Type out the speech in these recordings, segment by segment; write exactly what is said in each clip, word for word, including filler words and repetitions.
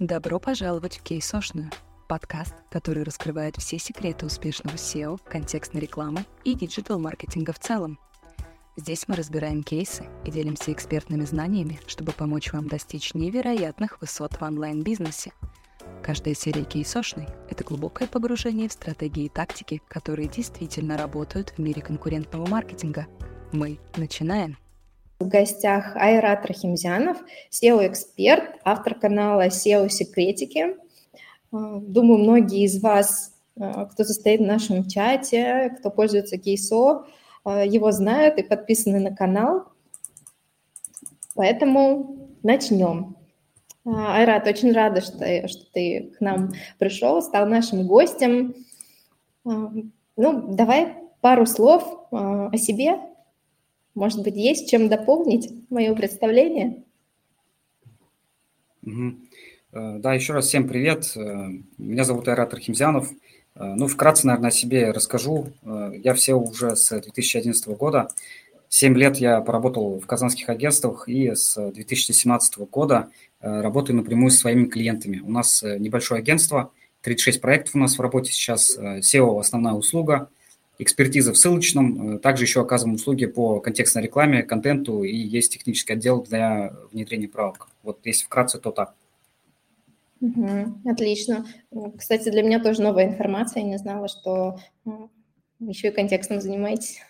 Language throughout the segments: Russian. Добро пожаловать в Кейсошную, подкаст, который раскрывает все секреты успешного сео, контекстной рекламы и диджитал-маркетинга в целом. Здесь мы разбираем кейсы и делимся экспертными знаниями, чтобы помочь вам достичь невероятных высот в онлайн-бизнесе. Каждая серия Кейсошной – это глубокое погружение в стратегии и тактики, которые действительно работают в мире конкурентного маркетинга. Мы начинаем! В гостях Айрат Рахимзянов, сео-эксперт, автор канала «сео-секретики». Думаю, многие из вас, кто состоит в нашем чате, кто пользуется Кейсо, его знают и подписаны на канал. Поэтому начнем. Айрат, очень рада, что, что ты к нам пришел, стал нашим гостем. Ну, давай пару слов о себе. Может быть, есть чем дополнить мое представление? Да, еще раз всем привет. Меня зовут Айрат Рахимзянов. Ну, вкратце, наверное, о себе расскажу. Я в сео уже с две тысячи одиннадцатого года. Семь лет я поработал в казанских агентствах и с две тысячи семнадцатого года работаю напрямую со своими клиентами. У нас небольшое агентство, тридцать шесть проектов у нас в работе сейчас, сео – основная услуга, экспертиза в ссылочном, также еще оказываем услуги по контекстной рекламе, контенту и есть технический отдел для внедрения правок. Вот если вкратце, то так. Угу, отлично. Кстати, для меня тоже новая информация, я не знала, что еще и контекстом занимаетесь.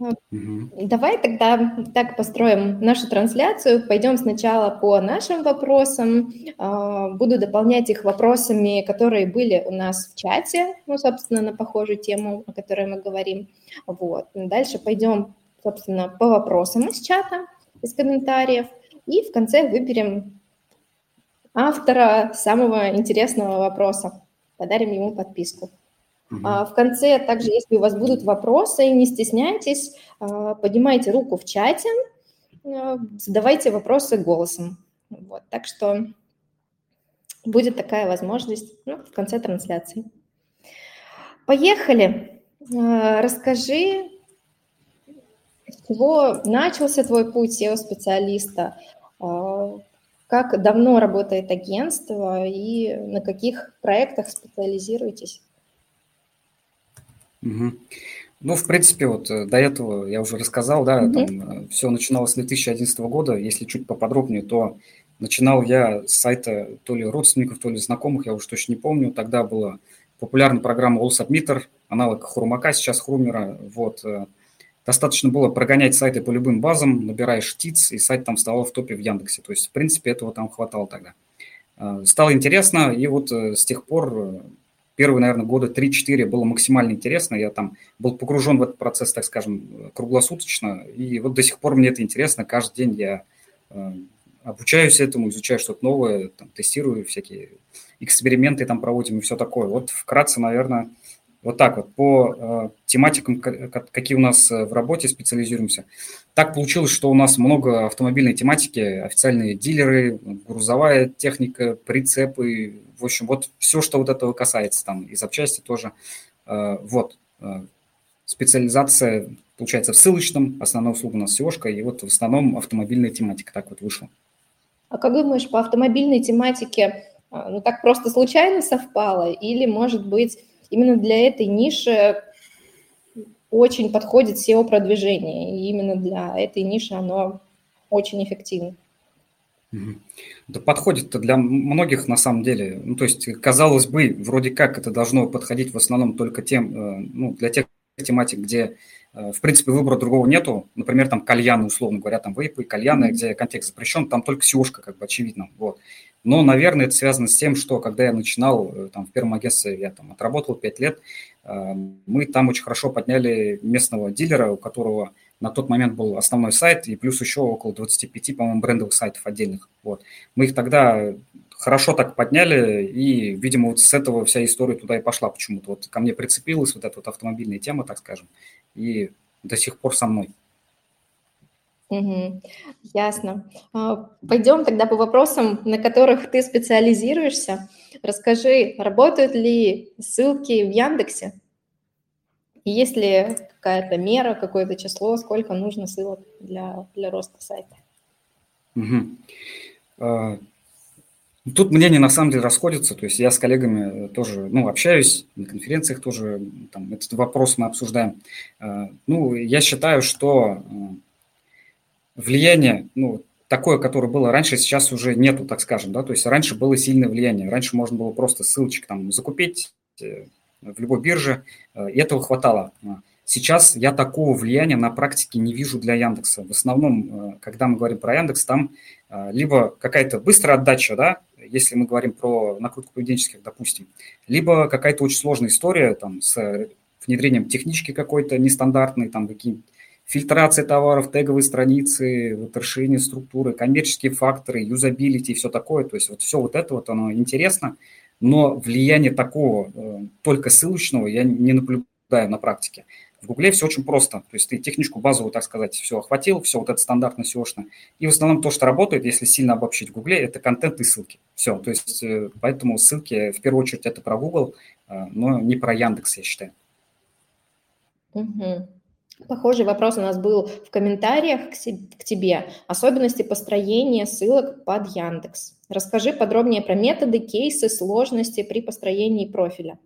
Угу. Давай тогда так построим нашу трансляцию, пойдем сначала по нашим вопросам, буду дополнять их вопросами, которые были у нас в чате, ну, собственно, на похожую тему, о которой мы говорим. Вот. Дальше пойдем, собственно, по вопросам из чата, из комментариев, и в конце выберем автора самого интересного вопроса, подарим ему подписку. В конце также, если у вас будут вопросы, не стесняйтесь, поднимайте руку в чате, задавайте вопросы голосом. Вот, так что будет такая возможность, ну, в конце трансляции. Поехали. Расскажи, с чего начался твой путь сео-специалиста, как давно работает агентство и на каких проектах специализируетесь? Угу. Ну, в принципе, вот до этого я уже рассказал, да, угу. Там все начиналось с две тысячи одиннадцатого года, если чуть поподробнее, то начинал я с сайта то ли родственников, то ли знакомых, я уже точно не помню, тогда была популярна программа All Submitter, аналог Хрумака, сейчас Хрумера, вот, достаточно было прогонять сайты по любым базам, набираешь ТИЦ, и сайт там вставал в топе в Яндексе, то есть, в принципе, этого там хватало тогда. Стало интересно, и вот с тех пор... Первые, наверное, года три-четыре было максимально интересно. Я там был погружен в этот процесс, так скажем, круглосуточно. И вот до сих пор мне это интересно. Каждый день я обучаюсь этому, изучаю что-то новое, там, тестирую всякие эксперименты там проводим и все такое. Вот вкратце, наверное, вот так вот. По тематикам, какие у нас в работе специализируемся. Так получилось, что у нас много автомобильной тематики, официальные дилеры, грузовая техника, прицепы. В общем, вот все, что вот этого касается, там, и запчасти тоже. Вот, специализация, получается, в ссылочном, основная услуга у нас сео-шка, и вот в основном автомобильная тематика так вот вышла. А как думаешь, по автомобильной тематике, ну, так просто случайно совпало, или, может быть, именно для этой ниши очень подходит сео-продвижение, и именно для этой ниши оно очень эффективно? Да подходит-то для многих на самом деле, ну то есть казалось бы, вроде как это должно подходить в основном только тем, ну для тех тематик, где в принципе выбора другого нету, например, там кальяны, условно говоря, там вейпы, кальяны, mm-hmm. где контекст запрещен, там только сео-шка как бы очевидно, вот. Но, наверное, это связано с тем, что когда я начинал, там в первом агентстве я там отработал пять лет, мы там очень хорошо подняли местного дилера, у которого... На тот момент был основной сайт и плюс еще около двадцать пять, по-моему, брендовых сайтов отдельных. Вот. Мы их тогда хорошо так подняли, и, видимо, вот с этого вся история туда и пошла почему-то. Вот ко мне прицепилась вот эта вот автомобильная тема, так скажем, и до сих пор со мной. Угу. Ясно. Пойдем тогда по вопросам, на которых ты специализируешься. Расскажи, работают ли ссылки в Яндексе? Есть ли какая-то мера, какое-то число, сколько нужно ссылок для, для роста сайта? Угу. Тут мнения на самом деле расходятся, то есть я с коллегами тоже, ну, общаюсь, на конференциях тоже там, этот вопрос мы обсуждаем. Ну, я считаю, что влияние, ну, такое, которое было раньше, сейчас уже нету, так скажем, да, то есть раньше было сильное влияние, раньше можно было просто ссылочек там закупить в любой бирже, и этого хватало. Сейчас я такого влияния на практике не вижу для Яндекса. В основном, когда мы говорим про Яндекс, там либо какая-то быстрая отдача, да, если мы говорим про накрутку поведенческих, допустим, либо какая-то очень сложная история там, с внедрением технички какой-то нестандартной, там какие-то фильтрации товаров, теговые страницы, вот, расширение структуры, коммерческие факторы, юзабилити и все такое. То есть вот все вот это вот оно интересно, но влияние такого только ссылочного я не наблюдаю на практике. В Гугле все очень просто, то есть ты техничку базовую, так сказать, все охватил, все вот это стандартно сеошно. И в основном то, что работает, если сильно обобщить в Гугле, это контент и ссылки. Все, то есть поэтому ссылки в первую очередь это про Google, но не про Яндекс, я считаю. Угу. Похожий вопрос у нас был в комментариях к, себе, к тебе. Особенности построения ссылок под Яндекс. Расскажи подробнее про методы, кейсы, сложности при построении профиля.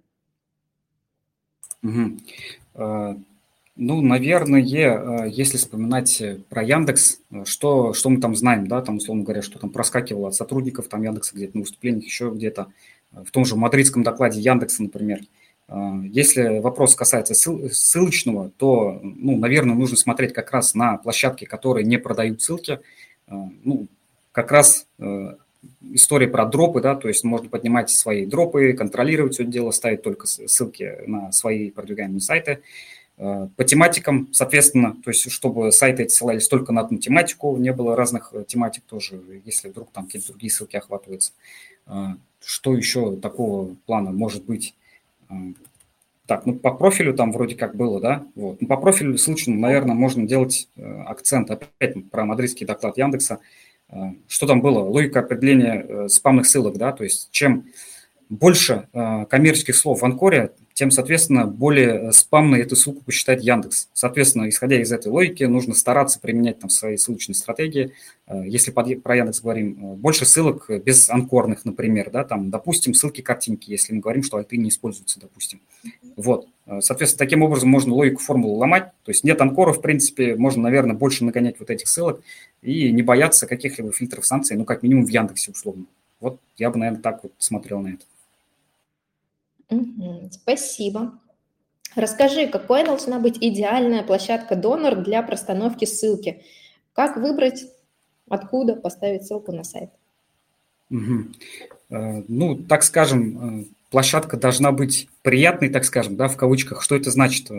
Угу. Ну, наверное, если вспоминать про Яндекс, что, что мы там знаем, да, там, условно говоря, что там проскакивало от сотрудников там Яндекса где-то на выступлениях, еще где-то, в том же мадридском докладе Яндекса, например. Если вопрос касается ссылочного, то, ну, наверное, нужно смотреть как раз на площадки, которые не продают ссылки, ну, как раз... История про дропы, да, то есть можно поднимать свои дропы, контролировать все это дело, ставить только ссылки на свои продвигаемые сайты. По тематикам, соответственно, то есть чтобы сайты эти ссылались только на одну тематику, не было разных тематик тоже, если вдруг там какие-то другие ссылки охватываются. Что еще такого плана может быть? Так, ну по профилю там вроде как было, да? Вот. Ну, по профилю ссылочному, наверное, можно делать акцент опять про мадридский доклад Яндекса. Что там было? Логика определения спамных ссылок, да, то есть чем больше коммерческих слов в анкоре, тем, соответственно, более спамной эту ссылку посчитает Яндекс. Соответственно, исходя из этой логики, нужно стараться применять там свои ссылочные стратегии. Если про Яндекс говорим, больше ссылок без анкорных, например, да, там, допустим, ссылки-картинки, если мы говорим, что альты не используются, допустим. Вот. Соответственно, таким образом можно логику формулы ломать, то есть нет анкора, в принципе, можно, наверное, больше нагонять вот этих ссылок и не бояться каких-либо фильтров санкций, ну, как минимум в Яндексе, условно. Вот я бы, наверное, так вот смотрел на это. Угу, спасибо. Расскажи, какой должна быть идеальная площадка-донор для простановки ссылки? Как выбрать, откуда поставить ссылку на сайт? Угу. Ну, так скажем... Площадка должна быть приятной, так скажем, да, в кавычках. Что это значит?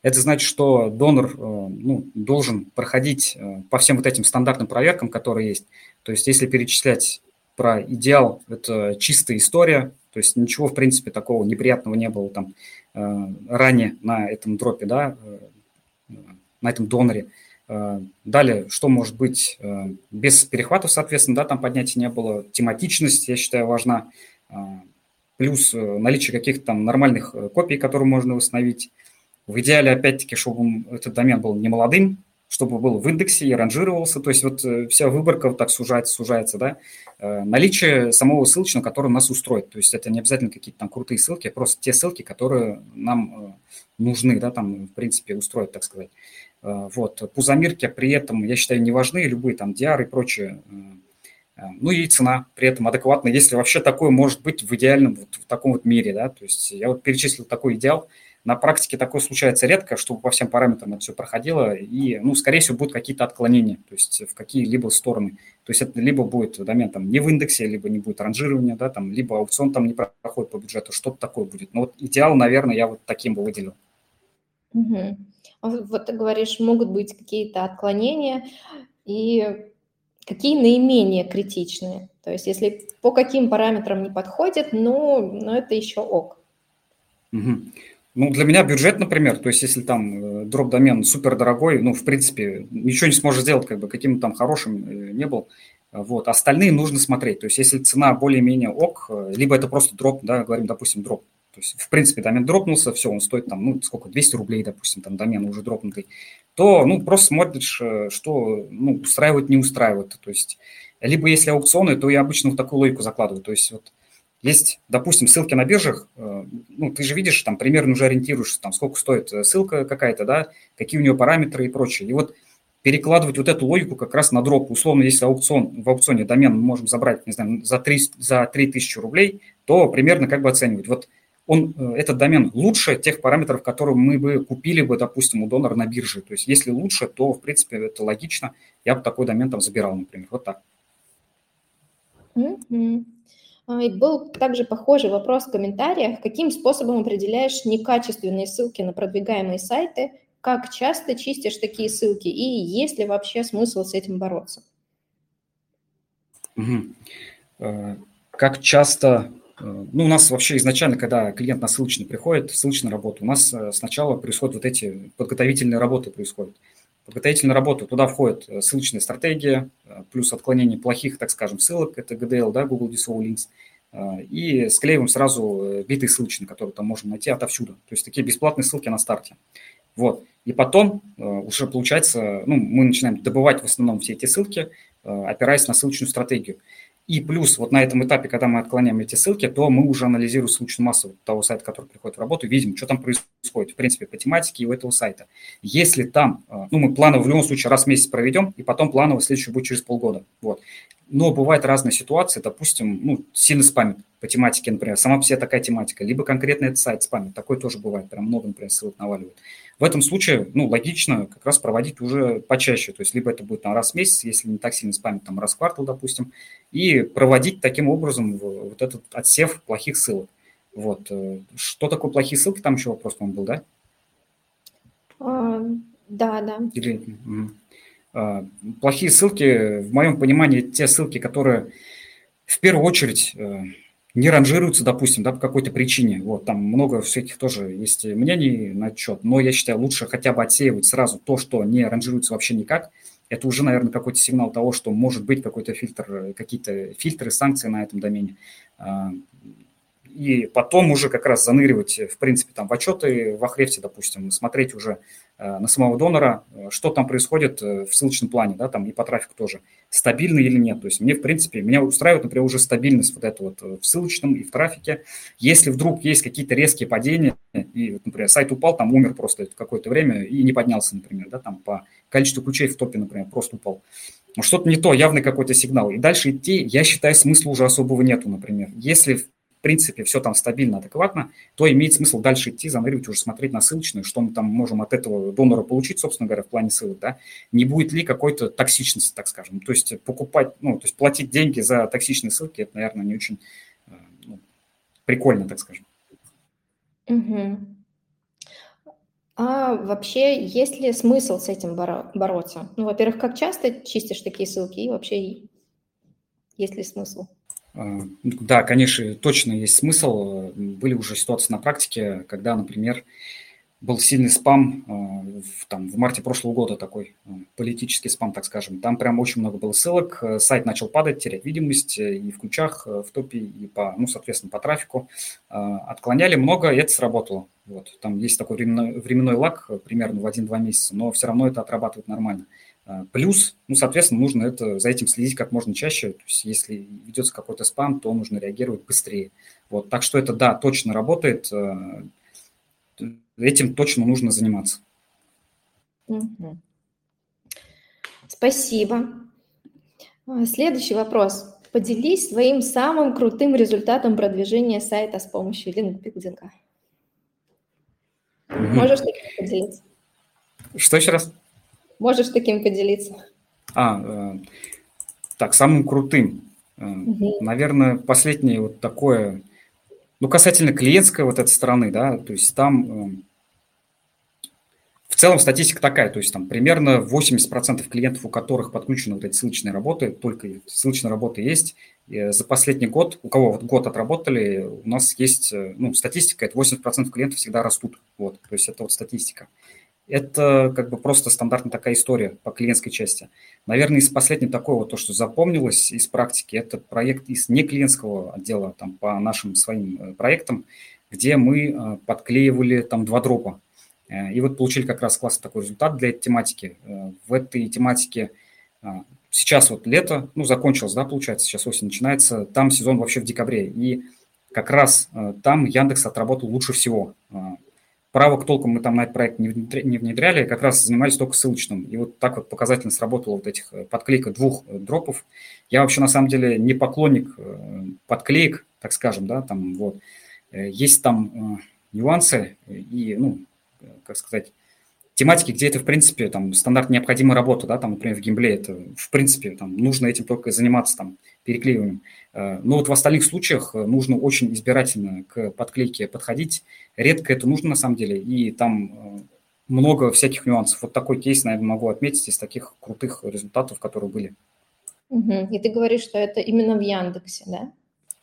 Это значит, что донор, ну, должен проходить по всем вот этим стандартным проверкам, которые есть. То есть если перечислять про идеал, это чистая история, то есть ничего, в принципе, такого неприятного не было там ранее на этом дропе, да, на этом доноре. Далее, что может быть без перехватов, соответственно, да, там поднятия не было. Тематичность, я считаю, важна. Плюс наличие каких-то там нормальных копий, которые можно восстановить. В идеале, опять-таки, чтобы этот домен был не молодым, чтобы был в индексе и ранжировался. То есть вот вся выборка вот так сужается, сужается, да. Наличие самого ссылочного, который нас устроит. То есть это не обязательно какие-то там крутые ссылки, а просто те ссылки, которые нам нужны, да, там, в принципе, устроят, так сказать. Вот. Пузомирки при этом, я считаю, не важны. Любые там ди ар и прочее. Ну и цена при этом адекватна, если вообще такое может быть в идеальном вот в таком вот мире, да, то есть я вот перечислил такой идеал, на практике такое случается редко, чтобы по всем параметрам это все проходило, и, ну, скорее всего, будут какие-то отклонения, то есть в какие-либо стороны, то есть это либо будет домен там не в индексе, либо не будет ранжирования, да, там, либо аукцион там не проходит по бюджету, что-то такое будет, но вот идеал, наверное, я вот таким бы выделил. Угу. Вот ты говоришь, могут быть какие-то отклонения, и... Какие наименее критичные? То есть если по каким параметрам не подходит, ну, ну это еще ок. Угу. Ну, для меня бюджет, например, то есть если там дроп-домен супердорогой, ну, в принципе, ничего не сможешь сделать, как бы каким там хорошим не был. Вот. Остальные нужно смотреть. То есть если цена более-менее ок, либо это просто дроп, да, говорим, допустим, дроп. То есть, в принципе, домен дропнулся, все, он стоит там, ну, сколько, двести рублей, допустим, там домен уже дропнутый, то, ну, просто смотришь, что, ну, устраивает, не устраивает. То есть Либо если аукционы, то я обычно вот такую логику закладываю. То есть вот есть, допустим, ссылки на биржах, ну, ты же видишь, там примерно уже ориентируешься, там, сколько стоит ссылка какая-то, да, какие у нее параметры и прочее. И вот перекладывать вот эту логику как раз на дроп. Условно, если аукцион, в аукционе домен мы можем забрать, не знаю, за три тысячи рублей, то примерно как бы оценивать. Вот он, этот домен лучше тех параметров, которые мы бы купили бы, допустим, у донора на бирже. То есть если лучше, то, в принципе, это логично. Я бы такой домен там забирал, например, вот так. Mm-hmm. И был также похожий вопрос в комментариях. Каким способом определяешь некачественные ссылки на продвигаемые сайты? Как часто чистишь такие ссылки? И есть ли вообще смысл с этим бороться? Угу. Как часто... Ну, у нас вообще изначально, когда клиент на ссылочный приходит, ссылочная работа, у нас сначала происходят вот эти подготовительные работы происходят. Подготовительная работа, туда входит ссылочная стратегия, плюс отклонение плохих, так скажем, ссылок, это джи ди эл, да, Google Display Links, и склеиваем сразу битые ссылочные, которые там можем найти отовсюду. То есть такие бесплатные ссылки на старте. Вот. И потом уже получается, ну, мы начинаем добывать в основном все эти ссылки, опираясь на ссылочную стратегию. И плюс вот на этом этапе, когда мы отклоняем эти ссылки, то мы уже анализируем ссылочную массу того сайта, который приходит в работу, видим, что там происходит, в принципе, по тематике и у этого сайта. Если там, ну, мы планово в любом случае раз в месяц проведем, и потом планово следующий будет через полгода. Вот. Но бывают разные ситуации, допустим, ну, сильно спамит по тематике, например, сама по себе такая тематика, либо конкретно этот сайт спамит, такое тоже бывает, прям много, например, ссылок наваливает. В этом случае, ну, логично как раз проводить уже почаще, то есть либо это будет там раз в месяц, если не так сильно спамит, там раз в квартал, допустим, и проводить таким образом вот этот отсев плохих ссылок. Вот. Что такое плохие ссылки? Там еще вопрос, по-моему, был, да? Uh, да, да. Или... Uh-huh. Плохие ссылки, в моем понимании, те ссылки, которые в первую очередь не ранжируются, допустим, да, по какой-то причине. Вот, там много всяких тоже есть мнений на этот счет, но я считаю, лучше хотя бы отсеивать сразу то, что не ранжируется вообще никак. Это уже, наверное, какой-то сигнал того, что может быть какой-то фильтр, какие-то фильтры, санкции на этом домене. И потом уже как раз заныривать, в принципе, там в отчеты, в Ahrefs, допустим, смотреть уже э, на самого донора, э, что там происходит э, в ссылочном плане, да, там и по трафику тоже, стабильно или нет. То есть мне, в принципе, меня устраивает, например, уже стабильность вот эта вот в ссылочном и в трафике. Если вдруг есть какие-то резкие падения, и, например, сайт упал, там умер просто какое-то время и не поднялся, например, да, там по количеству ключей в топе, например, просто упал. Но что-то не то, явный какой-то сигнал. И дальше идти, я считаю, смысла уже особого нету, например. Если в принципе, все там стабильно, адекватно, то имеет смысл дальше идти, заныривать, уже смотреть на ссылочную, что мы там можем от этого донора получить, собственно говоря, в плане ссылок, да, не будет ли какой-то токсичности, так скажем. То есть покупать, ну, то есть платить деньги за токсичные ссылки, это, наверное, не очень ну, прикольно, так скажем. Угу. А вообще есть ли смысл с этим боро- бороться? Ну, во-первых, как часто чистишь такие ссылки и вообще есть ли смысл? Да, конечно, точно есть смысл. Были уже ситуации на практике, когда, например, был сильный спам в, там, в марте прошлого года, такой политический спам, так скажем. Там прям очень много было ссылок, сайт начал падать, терять видимость и в ключах, в топе, и, по, ну, соответственно, по трафику. Отклоняли много, и это сработало. Вот. Там есть такой временной, временной лаг примерно в один-два месяца, но все равно это отрабатывает нормально. Плюс, ну, соответственно, нужно это, за этим следить как можно чаще. То есть если ведется какой-то спам, то нужно реагировать быстрее. Вот. Так что это, да, точно работает. Этим точно нужно заниматься. Угу. Спасибо. Следующий вопрос. Поделись своим самым крутым результатом продвижения сайта с помощью линкбилдинга. Угу. Можешь таким поделиться? Что еще раз? Можешь таким поделиться? А, э, так, самым крутым. Угу. Наверное, последнее вот такое, ну, касательно клиентской вот этой стороны, да, то есть там э, в целом статистика такая, то есть там примерно восемьдесят процентов клиентов, у которых подключены вот эти ссылочные работы, только ссылочные работы есть, за последний год, у кого вот год отработали, у нас есть, ну, статистика, это восемьдесят процентов клиентов всегда растут, вот, то есть это вот статистика. Это как бы просто стандартная такая история по клиентской части. Наверное, из последнего такого, то, что запомнилось из практики, это проект из неклиентского отдела, там, по нашим своим проектам, где мы подклеивали там два дропа. И вот получили как раз классный такой результат для этой тематики. В этой тематике сейчас вот лето, ну, закончилось, да, получается, сейчас осень начинается, там сезон вообще в декабре, и как раз там Яндекс отработал лучше всего. Правок толком мы там на этот проект не внедряли, как раз занимались только ссылочным. И вот так вот показательно сработало вот этих подклейка двух дропов. Я вообще на самом деле не поклонник подклеек, так скажем, да, там вот. Есть там нюансы и, ну, как сказать, тематики, где это, в принципе, там, стандарт необходимая работа, да, там, например, в геймплее это, в принципе, там, нужно этим только заниматься, там, переклеиванием. Но вот в остальных случаях нужно очень избирательно к подклейке подходить. Редко это нужно, на самом деле, и там много всяких нюансов. Вот такой кейс, наверное, могу отметить из таких крутых результатов, которые были. Угу. И ты говоришь, что это именно в Яндексе, да?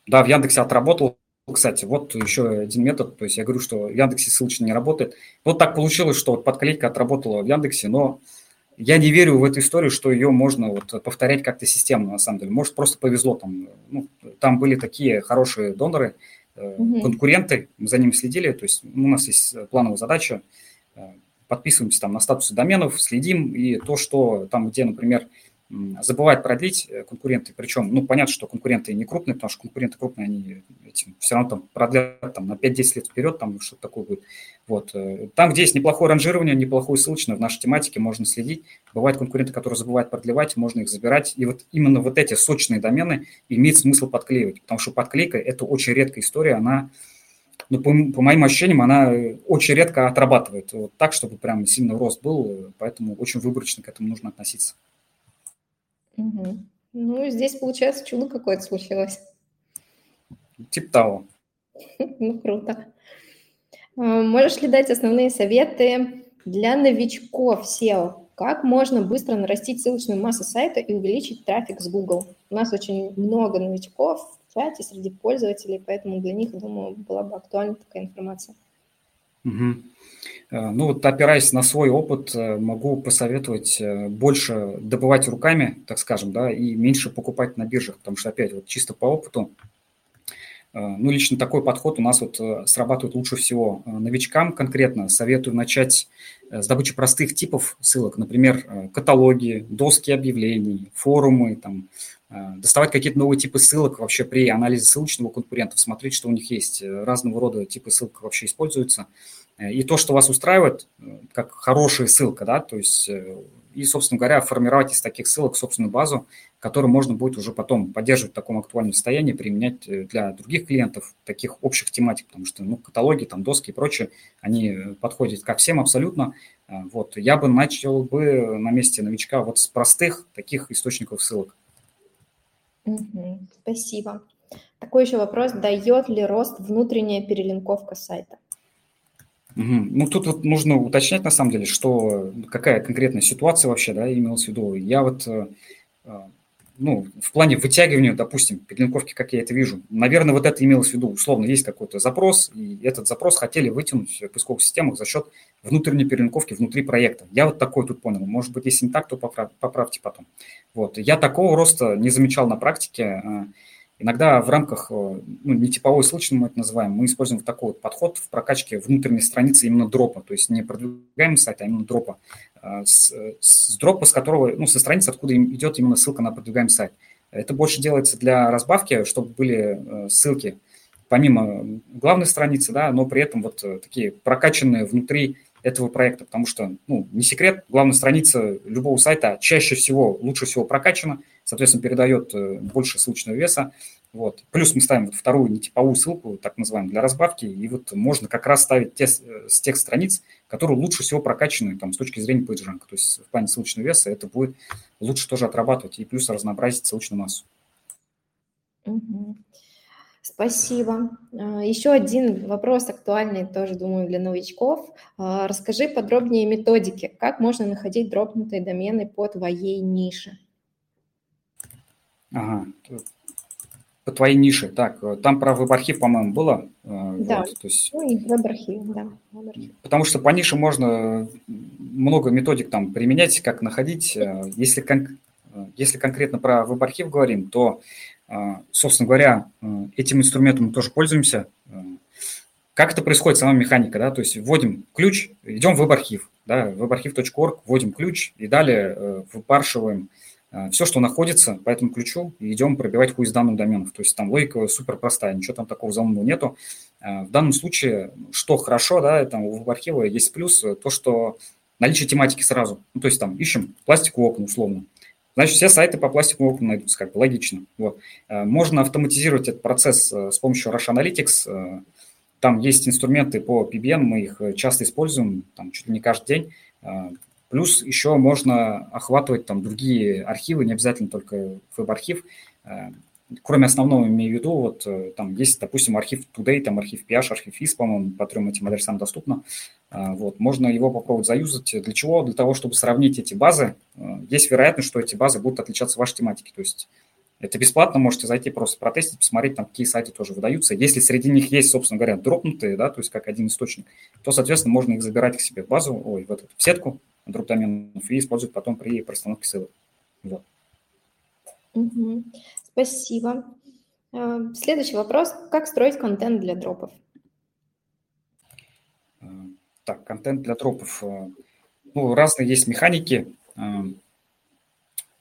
Да, в Яндексе отработал. Кстати, вот еще один метод, то есть я говорю, что в Яндексе ссылочно не работает. Вот так получилось, что вот подклейка отработала в Яндексе, но я не верю в эту историю, что ее можно вот повторять как-то системно, на самом деле. Может, просто повезло там. Ну, там были такие хорошие доноры, угу. конкуренты, мы за ними следили, то есть у нас есть плановая задача, подписываемся там на статусы доменов, следим, и то, что там, где, например, забывает продлить конкуренты, причем, ну, понятно, что конкуренты не крупные, потому что конкуренты крупные, они этим все равно там продлят там, на пять-десять лет вперед, там что-то такое будет. Вот. Там, где есть неплохое ранжирование, неплохое ссылочное, в нашей тематике можно следить. Бывают конкуренты, которые забывают продлевать, можно их забирать. И вот именно вот эти сочные домены имеет смысл подклеивать, потому что подклейка – это очень редкая история, она, ну, по, по моим ощущениям, она очень редко отрабатывает вот так, чтобы прям сильный рост был, поэтому очень выборочно к этому нужно относиться. Угу. Ну, здесь, получается, чудо какое-то случилось. Типа того. Ну, круто. Можешь ли дать основные советы для новичков сео? Как можно быстро нарастить ссылочную массу сайта и увеличить трафик с Google? У нас очень много новичков в чате среди пользователей, поэтому для них, думаю, была бы актуальна такая информация. Угу. Ну вот, опираясь на свой опыт, могу посоветовать больше добывать руками, так скажем, да, и меньше покупать на биржах, потому что, опять, вот чисто по опыту, ну, лично такой подход у нас вот срабатывает лучше всего. Новичкам конкретно советую начать с добычи простых типов ссылок, например, каталоги, доски объявлений, форумы, там, доставать какие-то новые типы ссылок вообще при анализе ссылочного конкурента, смотреть, что у них есть, разного рода типы ссылок вообще используются. И то, что вас устраивает, как хорошая ссылка, да, то есть, и, собственно говоря, формировать из таких ссылок собственную базу, которую можно будет уже потом поддерживать в таком актуальном состоянии, применять для других клиентов, таких общих тематик, потому что, ну, каталоги, там, доски и прочее, они подходят ко всем абсолютно. Вот, я бы начал бы на месте новичка вот с простых таких источников ссылок. Угу, спасибо. Такой еще вопрос. Дает ли рост внутренняя перелинковка сайта? Угу. Ну, тут вот нужно уточнять, на самом деле, что какая конкретная ситуация вообще, да, имелась в виду. Я вот, ну, в плане вытягивания, допустим, перелинковки, как я это вижу, наверное, вот это имелось в виду. Условно, есть какой-то запрос, и этот запрос хотели вытянуть в поисковых системах за счет внутренней перелинковки внутри проекта. Я вот такой тут понял. Может быть, если не так, то поправьте потом. Вот. Я такого роста не замечал на практике. Иногда в рамках, ну, не типовой ссылочной, мы это называем, мы используем вот такой вот подход в прокачке внутренней страницы именно дропа, то есть не продвигаемый сайт, а именно дропа, с, с дропа, с которого, ну, со страницы, откуда идет именно ссылка на продвигаемый сайт. Это больше делается для разбавки, чтобы были ссылки помимо главной страницы, да, но при этом вот такие прокачанные внутри этого проекта, потому что, ну, не секрет, главная страница любого сайта чаще всего, лучше всего прокачана, соответственно, передает больше ссылочного веса. Вот. Плюс мы ставим вот вторую нетиповую ссылку, так называемую, для разбавки, и вот можно как раз ставить те, с тех страниц, которые лучше всего прокачаны там, с точки зрения пейджранка. То есть в плане ссылочного веса это будет лучше тоже отрабатывать и плюс разнообразить ссылочную массу. Угу. Спасибо. Еще один вопрос актуальный тоже, думаю, для новичков. Расскажи подробнее методики, как можно находить дропнутые домены по твоей нише. Ага, по твоей нише. Так, там про веб-архив, по-моему, было. Да, вот, то есть... ну и веб-архив, да. Веб-архив. Потому что по нише можно много методик там применять, как находить. Если, кон... Если конкретно про веб-архив говорим, то, собственно говоря, этим инструментом мы тоже пользуемся. Как это происходит, сама механика, да, то есть вводим ключ, идем в веб-архив, да, веб-архив точка орг, вводим ключ и далее выпаршиваем все, что находится по этому ключу, идем пробивать хуй из данных доменов. То есть там логика супер простая, ничего там такого заумного нету. В данном случае, что хорошо, да, там у веб-архива есть плюс, то, что наличие тематики сразу. Ну, то есть там ищем пластиковые окна условно. Значит, все сайты по пластиковым окнам найдутся, как бы логично. Вот. Можно автоматизировать этот процесс с помощью Rush Analytics. Там есть инструменты по пи би эн, мы их часто используем, там чуть ли не каждый день. Плюс еще можно охватывать там другие архивы, не обязательно только веб-архив. Кроме основного, имею в виду, вот там есть, допустим, архив Today, там архив пи аш, архив ай эс, по-моему, по трем этим адресам доступно. Вот, можно его попробовать заюзать. Для чего? Для того, чтобы сравнить эти базы. Есть вероятность, что эти базы будут отличаться в вашей тематике. То есть это бесплатно, можете зайти просто протестить, посмотреть, там какие сайты тоже выдаются. Если среди них есть, собственно говоря, дропнутые, да, то есть как один источник, то, соответственно, можно их забирать к себе в базу, ой, в эту в сетку дроп доменов и использовать потом при простановке ссылок. Вот. Угу. Спасибо. Следующий вопрос. Как строить контент для дропов? Так, контент для дропов. Ну, разные есть механики.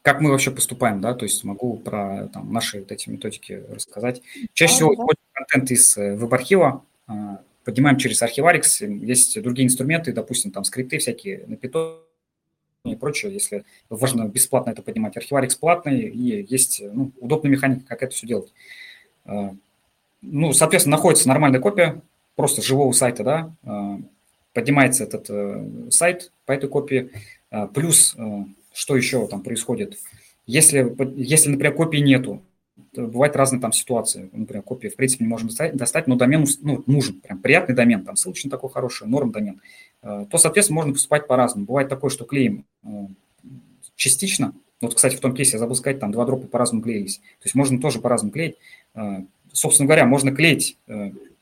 Как мы вообще поступаем, да, то есть могу про там, наши вот эти методики рассказать. Чаще всего да. контент из веб-архива поднимаем через Archivarix. Есть другие инструменты, допустим, там скрипты всякие на Python и прочее, если важно бесплатно это поднимать. Archivarix платный, и есть ну, удобная механика, как это все делать. Ну, соответственно, находится нормальная копия просто живого сайта, да, поднимается этот сайт по этой копии, плюс... Что еще там происходит? Если, если, например, копии нету, бывают разные там ситуации. Например, копии в принципе не можем достать, но домен ну, нужен, прям приятный домен, там ссылочный такой хороший, норм домен. То, соответственно, можно поступать по-разному. Бывает такое, что клеим частично. Вот, кстати, в том кейсе я забыл сказать, там два дропа по-разному клеились. То есть можно тоже по-разному клеить. Собственно говоря, можно клеить,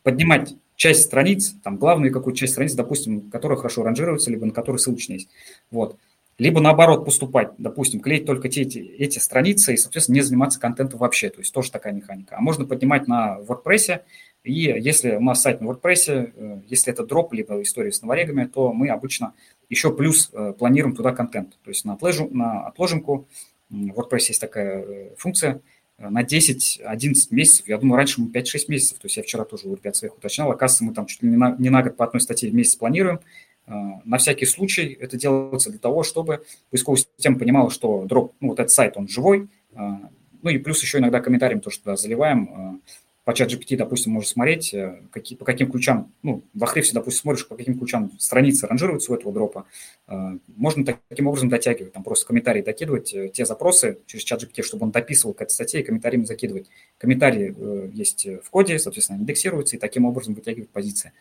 поднимать часть страниц, там главную какую-то часть страниц, допустим, которая хорошо ранжируется, либо на которой ссылочные есть. Вот. Либо, наоборот, поступать, допустим, клеить только те, эти, эти страницы и, соответственно, не заниматься контентом вообще. То есть тоже такая механика. А можно поднимать на WordPress. И если у нас сайт на WordPress, если это дроп, либо история с новорегами, то мы обычно еще плюс планируем туда контент. То есть на, отлежу, на отложенку, в WordPress есть такая функция, на десять-одиннадцать месяцев, я думаю, раньше мы пять-шесть месяцев, то есть я вчера тоже у ребят своих уточнял, оказывается, мы там чуть ли не на, не на год по одной статье в месяц планируем. На всякий случай это делается для того, чтобы поисковая система понимала, что дроп, ну, вот этот сайт, он живой. Ну и плюс еще иногда комментарием то, что туда заливаем. По ChatGPT, допустим, можно смотреть, какие, по каким ключам, ну, в Ahrefs, допустим, смотришь, по каким ключам страницы ранжируются у этого дропа. Можно таким образом дотягивать, там просто комментарии докидывать, те запросы через ChatGPT, чтобы он дописывал к этой статье и комментариями закидывать. Комментарии есть в коде, соответственно, индексируются, и таким образом вытягивать позиции.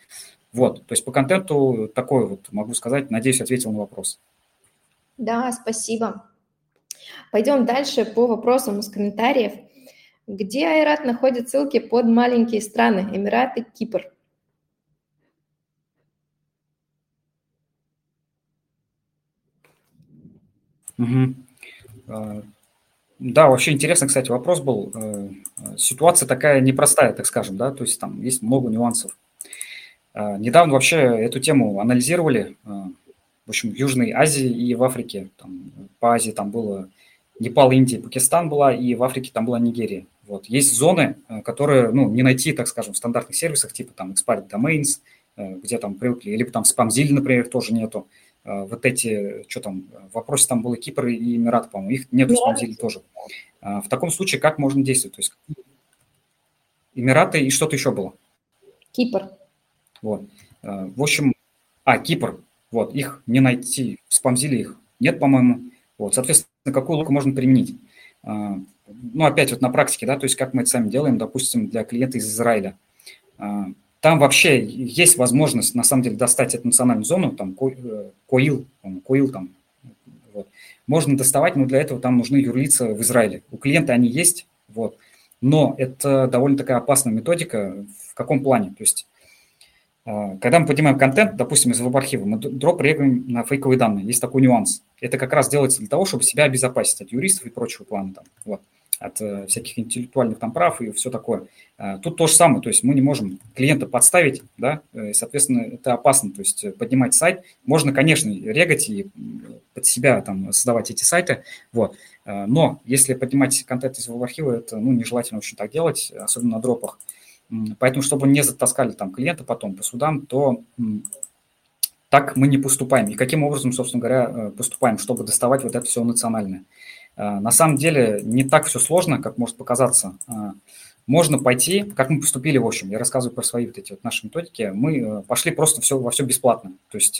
Вот, то есть по контенту такое вот могу сказать. Надеюсь, ответил на вопрос. Да, спасибо. Пойдем дальше по вопросам из комментариев. Где Айрат находит ссылки под маленькие страны? Эмираты, Кипр. Угу. Да, вообще интересный, кстати, вопрос был. Ситуация такая непростая, так скажем, да, то есть там есть много нюансов. Недавно вообще эту тему анализировали, в общем, в Южной Азии и в Африке. Там, по Азии там было Непал, Индия, Пакистан была, и в Африке там была Нигерия. Вот. Есть зоны, которые ну, не найти, так скажем, в стандартных сервисах, типа там Expired Domains, где там привыкли, либо там Spamzilla, например, тоже нету. Вот эти, что там, в вопросе там было Кипр и Эмират, по-моему, их нету в Spamzilla тоже. В таком случае как можно действовать? То есть Эмираты и что-то еще было? Кипр. Вот. В общем, а, Кипр, вот, их не найти, в Spamzilla их нет, по-моему. Вот, соответственно, какую логику можно применить? Ну, опять вот на практике, да, то есть как мы это сами делаем, допустим, для клиента из Израиля. Там вообще есть возможность, на самом деле, достать эту национальную зону, там, Коил, Коил там, вот. Можно доставать, но для этого там нужны юрлица в Израиле. У клиента они есть, вот, но это довольно такая опасная методика. В каком плане? То есть когда мы поднимаем контент, допустим, из веб-архива, мы дроп-регаем на фейковые данные. Есть такой нюанс. Это как раз делается для того, чтобы себя обезопасить от юристов и прочего плана, там, вот, от всяких интеллектуальных там, прав и все такое. Тут то же самое. То есть мы не можем клиента подставить, да, и, соответственно, это опасно. То есть поднимать сайт. Можно, конечно, регать и под себя там, создавать эти сайты. Вот. Но если поднимать контент из его архива, это ну, нежелательно очень так делать, особенно на дропах. Поэтому, чтобы не затаскали там клиента потом по судам, то так мы не поступаем. И каким образом, собственно говоря, поступаем, чтобы доставать вот это все национальное? На самом деле не так все сложно, как может показаться. Можно пойти, как мы поступили, в общем, я рассказываю про свои вот эти вот наши методики, мы пошли просто все, во все бесплатно. То есть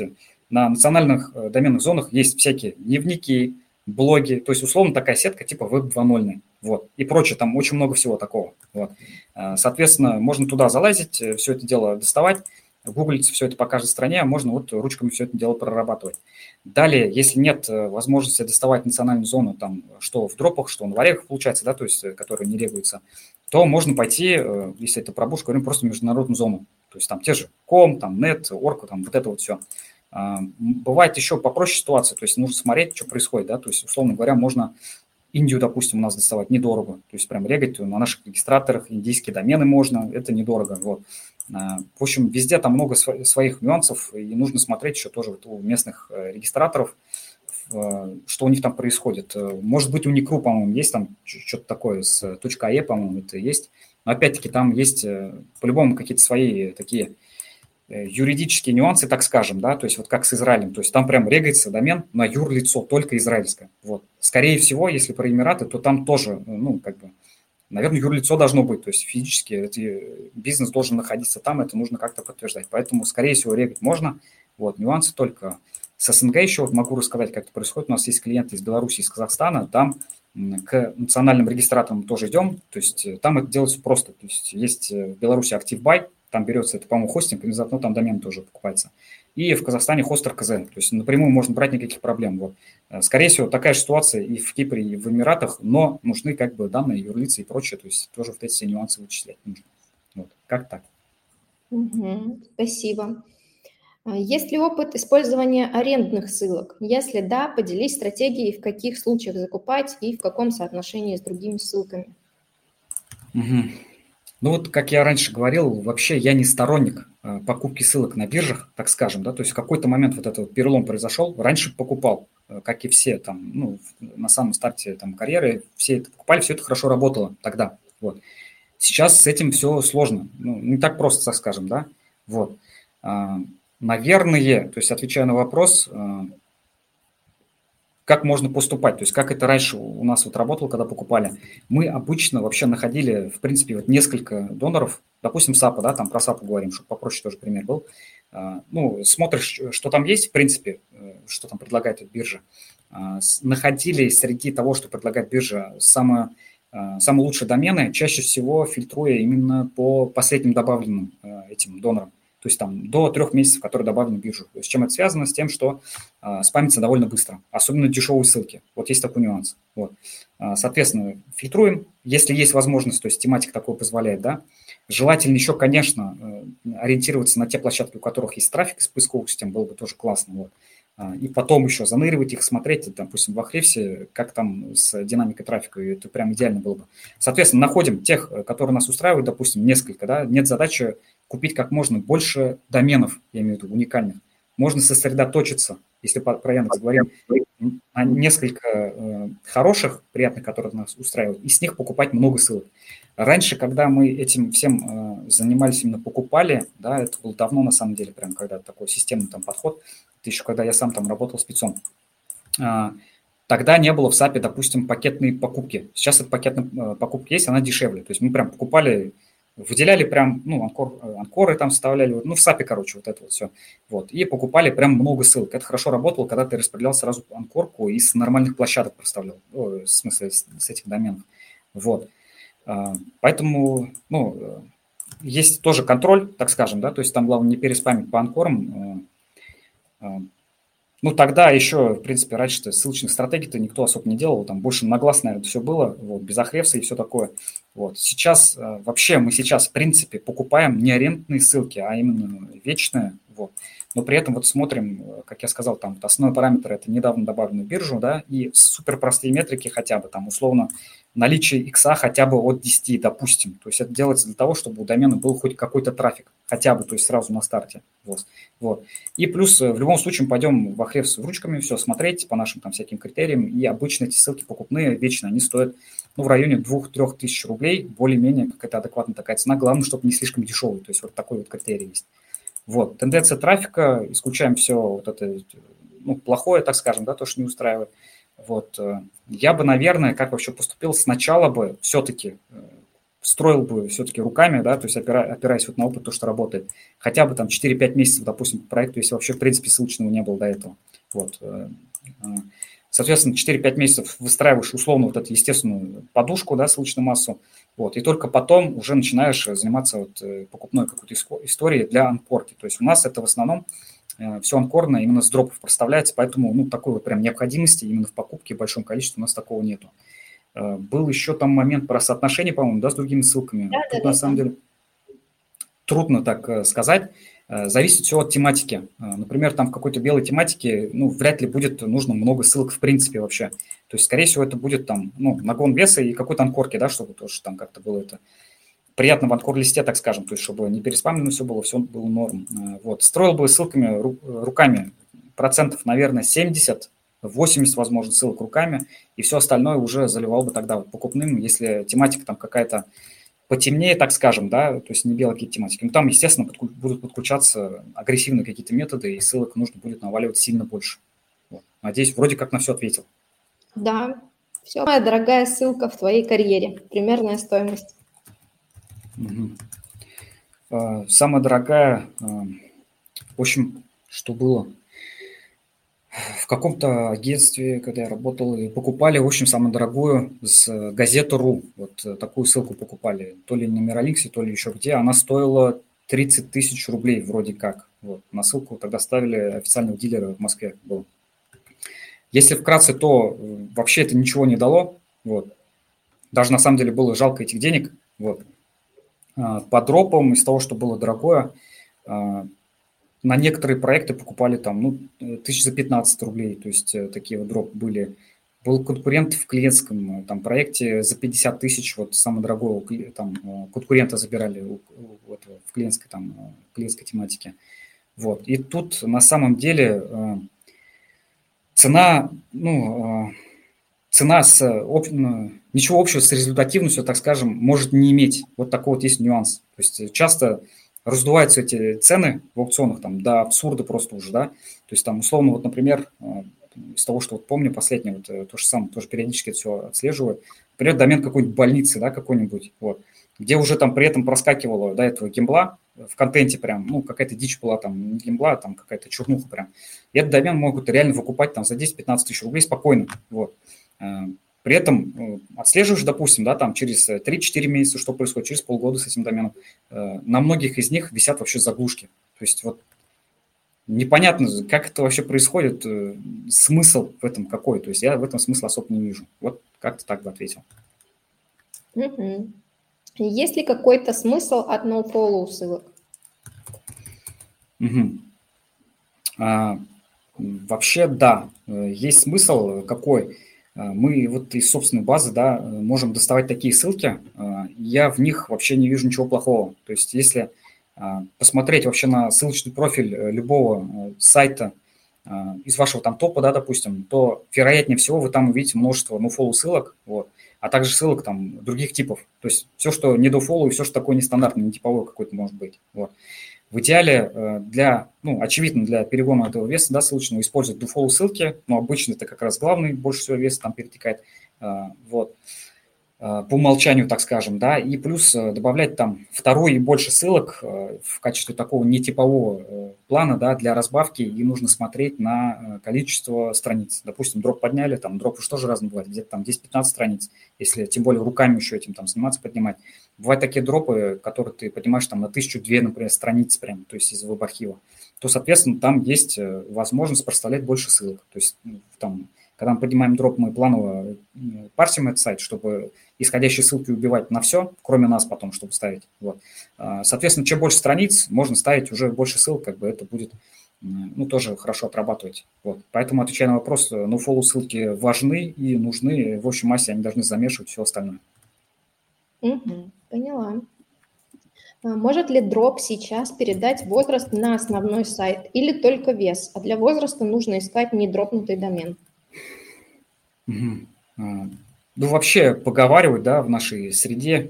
на национальных доменных зонах есть всякие дневники, блоги, то есть условно такая сетка типа веб два ноль, вот, и прочее, там очень много всего такого. Вот. Соответственно, можно туда залазить, все это дело доставать, гуглить все это по каждой стране, можно вот ручками все это дело прорабатывать. Далее, если нет возможности доставать национальную зону, там, что в дропах, что на варегах получается, да, то есть, которые не регулируются, то можно пойти, если это про буш, говорим, просто международную зону. То есть там те же ком, там нет, орка, там вот это вот все. Бывает еще попроще ситуация, то есть нужно смотреть, что происходит, да, то есть, условно говоря, можно Индию, допустим, у нас доставать недорого, то есть прям регать на наших регистраторах, индийские домены можно, это недорого, вот. В общем, везде там много своих нюансов, и нужно смотреть еще тоже вот у местных регистраторов, что у них там происходит. Может быть, у Никру, по-моему, есть там что-то такое с .ae, по-моему, это есть. Но опять-таки там есть по-любому какие-то свои такие юридические нюансы, так скажем, да, то есть вот как с Израилем, то есть там прям регается домен на юрлицо, только израильское. Вот. Скорее всего, если про Эмираты, то там тоже, ну, как бы, наверное, юрлицо должно быть, то есть физически бизнес должен находиться там, это нужно как-то подтверждать. Поэтому, скорее всего, регать можно. Вот, нюансы только. С СНГ еще вот могу рассказать, как это происходит. У нас есть клиенты из Беларуси, из Казахстана, там к национальным регистраторам тоже идем, то есть там это делается просто. То есть есть в Беларуси ActiveBuy, там берется, это, по-моему, хостинг, и заодно там домен тоже покупается. И в Казахстане хостер КЗН, то есть напрямую можно брать, никаких проблем. Вот. Скорее всего, такая же ситуация и в Кипре, и в Эмиратах, но нужны как бы данные, юрлицы и прочее, то есть тоже вот эти все нюансы вычислять нужно. Вот, как так. Угу, спасибо. Есть ли опыт использования арендных ссылок? Если да, поделись стратегией, в каких случаях закупать и в каком соотношении с другими ссылками. Угу. Ну вот, как я раньше говорил, вообще я не сторонник покупки ссылок на биржах, так скажем, да, то есть в какой-то момент вот этот перелом произошел, раньше покупал, как и все там, ну, на самом старте там карьеры, все это покупали, все это хорошо работало тогда, вот. Сейчас с этим все сложно, ну, не так просто, так скажем, да, вот. Наверное, то есть отвечая на вопрос, как можно поступать, то есть как это раньше у нас вот работало, когда покупали. Мы обычно вообще находили, в принципе, вот несколько доноров, допустим, САПа, да, там про САПу говорим, чтобы попроще тоже пример был. Ну, смотришь, что там есть, в принципе, что там предлагает биржа. Находили среди того, что предлагает биржа, самое, самые лучшие домены, чаще всего фильтруя именно по последним добавленным этим донорам. То есть там до трех месяцев, которые добавлены в биржу. То есть с чем это связано? С тем, что э, спамится довольно быстро, особенно дешевые ссылки. Вот есть такой нюанс. Вот. Соответственно, фильтруем, если есть возможность, то есть тематика такое позволяет, да. Желательно еще, конечно, ориентироваться на те площадки, у которых есть трафик из поисковых систем, было бы тоже классно. Вот. И потом еще заныривать их, смотреть, допустим, в Ахревсе, как там с динамикой трафика, это прям идеально было бы. Соответственно, находим тех, которые нас устраивают, допустим, несколько, да, нет задачи купить как можно больше доменов, я имею в виду, уникальных. Можно сосредоточиться, если про Яндекс говорим, на несколько хороших, приятных, которые нас устраивают, и с них покупать много ссылок. Раньше, когда мы этим всем занимались, именно покупали, да, это было давно на самом деле, прям когда такой системный там подход, это еще когда я сам там работал спецом. Тогда не было в САПе, допустим, пакетной покупки. Сейчас эта пакетная покупка есть, она дешевле. То есть мы прям покупали, выделяли прям, ну, анкор, анкоры там вставляли, ну, в САПе, короче, вот это вот все. Вот. И покупали прям много ссылок. Это хорошо работало, когда ты распределял сразу анкорку и с нормальных площадок проставлял, в смысле, с этих доменов. Вот. Поэтому, ну, есть тоже контроль, так скажем, да, то есть там главное не переспамить по анкорам. Ну, тогда еще, в принципе, раньше ссылочных стратегий-то никто особо не делал, там больше на глаз, наверное, все было, вот, без Ахревса и все такое. Вот. Сейчас, вообще, мы сейчас, в принципе, покупаем не арендные ссылки, а именно вечные. Вот. Но при этом вот смотрим, как я сказал, там вот основной параметр – это недавно добавленную биржу, да, и суперпростые метрики хотя бы, там условно наличие икса хотя бы от десяти, допустим. То есть это делается для того, чтобы у домена был хоть какой-то трафик, хотя бы, то есть сразу на старте. Вот. Вот. И плюс в любом случае пойдем в Ahrefs с ручками, все смотреть по нашим там всяким критериям, и обычно эти ссылки покупные, вечно они стоят ну, в районе двух-трех тысяч рублей, более-менее какая-то адекватная такая цена, главное, чтобы не слишком дешевый, то есть вот такой вот критерий есть. Вот, тенденция трафика, исключаем все вот это, ну, плохое, так скажем, да, то, что не устраивает. Вот, я бы, наверное, как вообще поступил, сначала бы все-таки строил бы все-таки руками, да, то есть опирая, опираясь вот на опыт, то, что работает. Хотя бы там четыре-пять месяцев, допустим, по проекту, если вообще, в принципе, ссылочного не было до этого. Вот. Соответственно, четыре-пять месяцев выстраиваешь условно вот эту естественную подушку, да, ссылочную массу, вот, и только потом уже начинаешь заниматься вот покупной какой-то историей для анкорки. То есть у нас это в основном все анкорно именно с дропов проставляется, поэтому ну, такой вот прям необходимости именно в покупке в большом количестве у нас такого нету. Был еще там момент про соотношение, по-моему, да, с другими ссылками. Да, Тут да, на да. самом деле трудно так сказать. Зависит все от тематики. Например, там в какой-то белой тематике, ну, вряд ли будет нужно много ссылок в принципе вообще. То есть, скорее всего, это будет там, ну, нагон веса и какой-то анкорки, да, чтобы тоже там как-то было это приятно в анкор-листе, так скажем, то есть, чтобы не переспамлено все было, все было норм. Вот. Строил бы ссылками руками процентов, наверное, семьдесят, восемьдесят, возможно, ссылок руками, и все остальное уже заливал бы тогда вот покупным, если тематика там какая-то потемнее, так скажем, да, то есть не белые какие-то тематики. Но там, естественно, подку- будут подключаться агрессивные какие-то методы, и ссылок нужно будет наваливать сильно больше. Вот. Надеюсь, вроде как на все ответил. Да, все, моя дорогая ссылка в твоей карьере, примерная стоимость. Угу. Самая дорогая, в общем, что было? В каком-то агентстве, когда я работал, и покупали, в общем, самую дорогую с газету точка ру. Вот такую ссылку покупали. То ли на Миралинксе, то ли еще где. Она стоила тридцать тысяч рублей вроде как. Вот. На ссылку тогда ставили официального дилера в Москве. Был. Если вкратце, то вообще это ничего не дало. Вот. Даже на самом деле было жалко этих денег. Вот. По дропам из того, что было дорогое, на некоторые проекты покупали там, ну, тысяч за пятнадцать рублей, то есть такие вот дропы были. Был конкурент в клиентском там проекте за пятьдесят тысяч, вот самое дорогое, там, конкурента забирали у, у этого, в клиентской, там, клиентской тематике. Вот. И тут на самом деле цена, ну, цена с, ничего общего с результативностью, так скажем, может не иметь. Вот такой вот есть нюанс. То есть часто раздуваются эти цены в аукционах там до абсурда просто уже, да, то есть там условно вот, например, из того, что вот помню последнее, вот то же самое, тоже периодически это все отслеживаю, например, домен какой-нибудь больницы, да, какой-нибудь, вот, где уже там при этом проскакивало до этого гембла в контенте прям, ну, какая-то дичь была там, не гембла, а там какая-то чернуха прям, и этот домен могут реально выкупать там за десять-пятнадцать тысяч рублей спокойно, вот. При этом отслеживаешь, допустим, да, там через три-четыре месяца, что происходит, через полгода с этим доменом, на многих из них висят вообще заглушки. То есть вот непонятно, как это вообще происходит, смысл в этом какой. То есть я в этом смысла особо не вижу. Вот как-то так бы ответил. Угу. Есть ли какой-то смысл от ноу-фоллоу ссылок? Угу. А, вообще, да, есть смысл какой. Мы вот из собственной базы, да, можем доставать такие ссылки, я в них вообще не вижу ничего плохого. То есть если посмотреть вообще на ссылочный профиль любого сайта из вашего там топа, да, допустим, то вероятнее всего вы там увидите множество ноу-фоллоу ссылок, вот, а также ссылок там других типов. То есть все, что не ноу-фоллоу, все, что такое нестандартное, не типовое какое-то может быть, вот. В идеале для, ну, очевидно, для перегона этого веса, да, ссылочного использовать ноу-фоллоу ссылки, но обычно это как раз главный, больше всего веса там перетекает, вот, по умолчанию, так скажем, да, и плюс добавлять там второй и больше ссылок в качестве такого нетипового плана, да, для разбавки, и нужно смотреть на количество страниц. Допустим, дроп подняли, там дроп уж тоже разные бывают, где-то там десять-пятнадцать страниц, если тем более руками еще этим там заниматься, поднимать. Бывают такие дропы, которые ты поднимаешь там на тысячу две, например, страниц прям, то есть из веб-архива, то, соответственно, там есть возможность проставлять больше ссылок, то есть там Когда мы поднимаем дроп, мы планово парсим этот сайт, чтобы исходящие ссылки убивать на все, кроме нас потом, чтобы ставить. Вот. Соответственно, чем больше страниц, можно ставить уже больше ссылок, как бы это будет ну, тоже хорошо отрабатывать. Вот. Поэтому, отвечая на вопрос, ноу-фоллоу ссылки важны и нужны. В общей массе они должны замешивать все остальное. Угу, поняла. Может ли дроп сейчас передать возраст на основной сайт или только вес? А для возраста нужно искать недропнутый домен. Угу. Ну, вообще поговаривают, да, в нашей среде,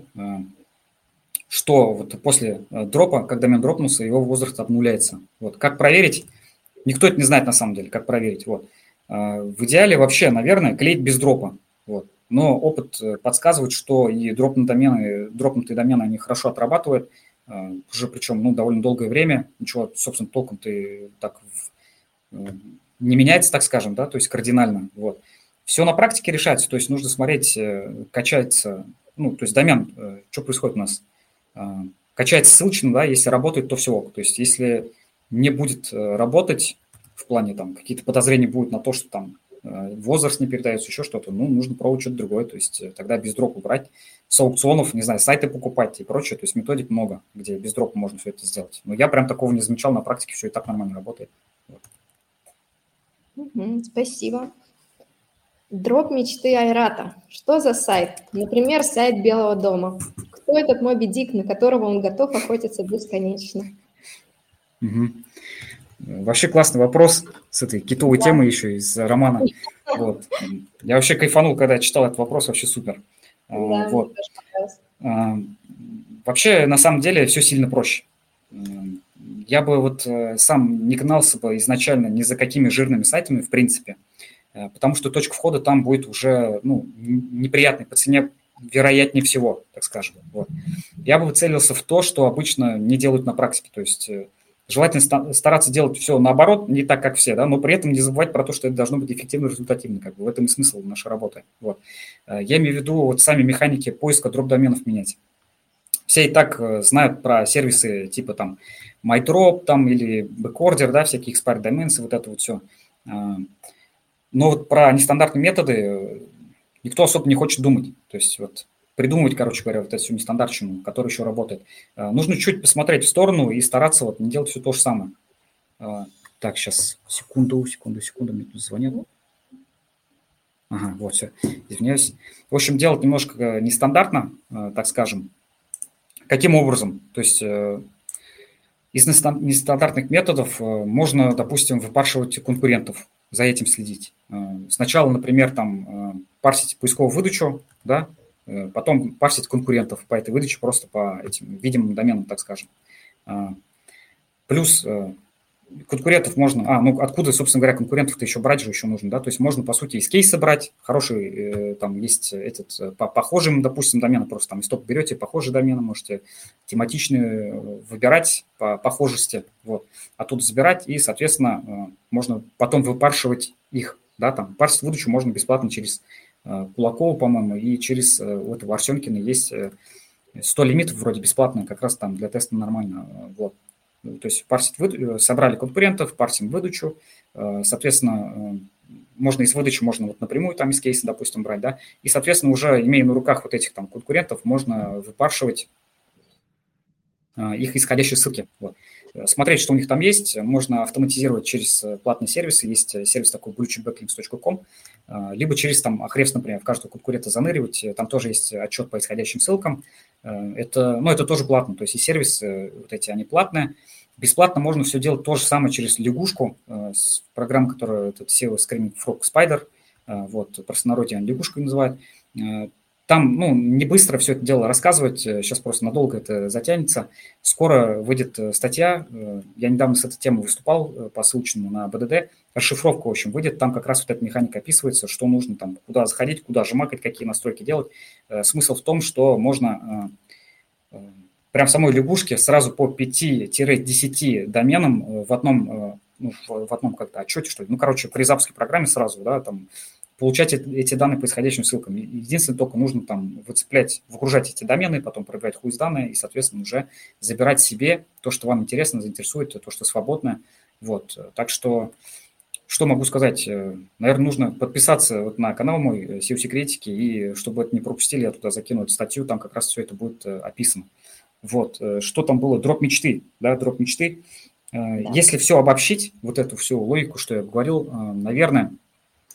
что вот после дропа, когда домен дропнулся, его возраст обнуляется. Вот. Как проверить? Никто это не знает на самом деле, как проверить. Вот. В идеале вообще, наверное, клеить без дропа. Вот. Но опыт подсказывает, что и дропнутые домены, дропнутые домены, они хорошо отрабатывают, уже причем ну, довольно долгое время. Ничего, собственно, толком-то и так не меняется, так скажем, да, то есть кардинально. Вот. Все на практике решается, то есть нужно смотреть, качается, ну, то есть домен, что происходит у нас. Качается ссылочным, да, если работает, то все ок. То есть если не будет работать в плане там какие-то подозрения будут на то, что там возраст не передается, еще что-то, ну, нужно пробовать что-то другое, то есть тогда без дропа брать, с аукционов, не знаю, сайты покупать и прочее, то есть методик много, где без дропа можно все это сделать. Но я прям такого не замечал, на практике все и так нормально работает. Вот. Mm-hmm, спасибо. Дроп мечты Айрата. Что за сайт? Например, сайт Белого дома. Кто этот Моби Дик, на которого он готов охотиться бесконечно? Mm-hmm. Вообще классный вопрос с этой китовой да. темы еще из романа. Вот. Я вообще кайфанул, когда читал этот вопрос, вообще супер. Да, вот. Вообще, на самом деле, все сильно проще. Я бы вот сам не гнался бы изначально ни за какими жирными сайтами, в принципе, потому что точка входа там будет уже ну, неприятной по цене, вероятнее всего, так скажем. Вот. Я бы целился в то, что обычно не делают на практике, то есть... Желательно стараться делать все наоборот, не так, как все, да, но при этом не забывать про то, что это должно быть эффективно и результативно. Как бы. В этом и смысл нашей работы. Вот. Я имею в виду вот сами механики поиска дроп-доменов менять. Все и так знают про сервисы типа там MyDrop там, или Backorder, да, всякие expired domains, вот это вот все. Но вот про нестандартные методы никто особо не хочет думать. То есть вот... придумывать, короче говоря, вот эту всю нестандартщину, которая еще работает. Нужно чуть посмотреть в сторону и стараться вот не делать все то же самое. Так, сейчас, секунду, секунду, секунду, мне тут звонят. Ага, вот, все, извиняюсь. В общем, делать немножко нестандартно, так скажем. Каким образом? То есть из нестандартных методов можно, допустим, выпаршивать конкурентов, за этим следить. Сначала, например, там парсить поисковую выдачу, да, потом парсить конкурентов по этой выдаче просто по этим видимым доменам, так скажем. Плюс конкурентов можно... А, ну откуда, собственно говоря, конкурентов-то еще брать же еще нужно, да? То есть можно, по сути, из кейса брать. Хороший там есть этот... По похожим, допустим, доменам просто там из топа берете, похожие домены можете тематичные выбирать по похожести, вот. Оттуда забирать и, соответственно, можно потом выпаршивать их, да, там. Парсить выдачу можно бесплатно через... Кулакова, по-моему, и через у этого Арсенкина есть сто лимитов вроде бесплатные, как раз там для теста нормально. Вот. То есть парсить выд... собрали конкурентов, парсим выдачу, соответственно, можно из выдачи, можно вот напрямую там из кейса, допустим, брать, да, и, соответственно, уже имея на руках вот этих там конкурентов, можно выпаршивать их исходящие ссылки. Вот. Смотреть, что у них там есть, можно автоматизировать через платные сервисы. Есть сервис такой blue chip backlinks dot com, либо через там Ahrefs, например, в каждого конкурента заныривать. Там тоже есть отчет по исходящим ссылкам. Это, ну, это тоже платно. То есть и сервисы вот эти, они платные. Бесплатно можно все делать то же самое через лягушку, программа, которая этот сео Screaming Frog Spider, вот, в простонародье лягушкой называют. Там, ну, не быстро все это дело рассказывать, сейчас просто надолго это затянется. Скоро выйдет статья, я недавно с этой темой выступал по ссылочному на БДД, расшифровка, в общем, выйдет, там как раз вот эта механика описывается, что нужно там, куда заходить, куда жмакать, какие настройки делать. Смысл в том, что можно прям в самой лягушке сразу по пять-десять доменам в одном, ну, в одном как-то отчете, что ли, ну, короче, при запуске программы сразу, да, там, получать эти данные по исходящим ссылкам. Единственное, только нужно там выцеплять, выгружать эти домены, потом проверять хуй с данные и, соответственно, уже забирать себе то, что вам интересно, заинтересует, то, что свободно. Вот. Так что Что могу сказать? Наверное, нужно подписаться вот на канал мой «эс и о Секретики», и чтобы это не пропустили, я туда закину эту статью, там как раз все это будет описано. Вот. Что там было? Дроп мечты. Да, дроп мечты. Да. Если все обобщить, вот эту всю логику, что я говорил, наверное,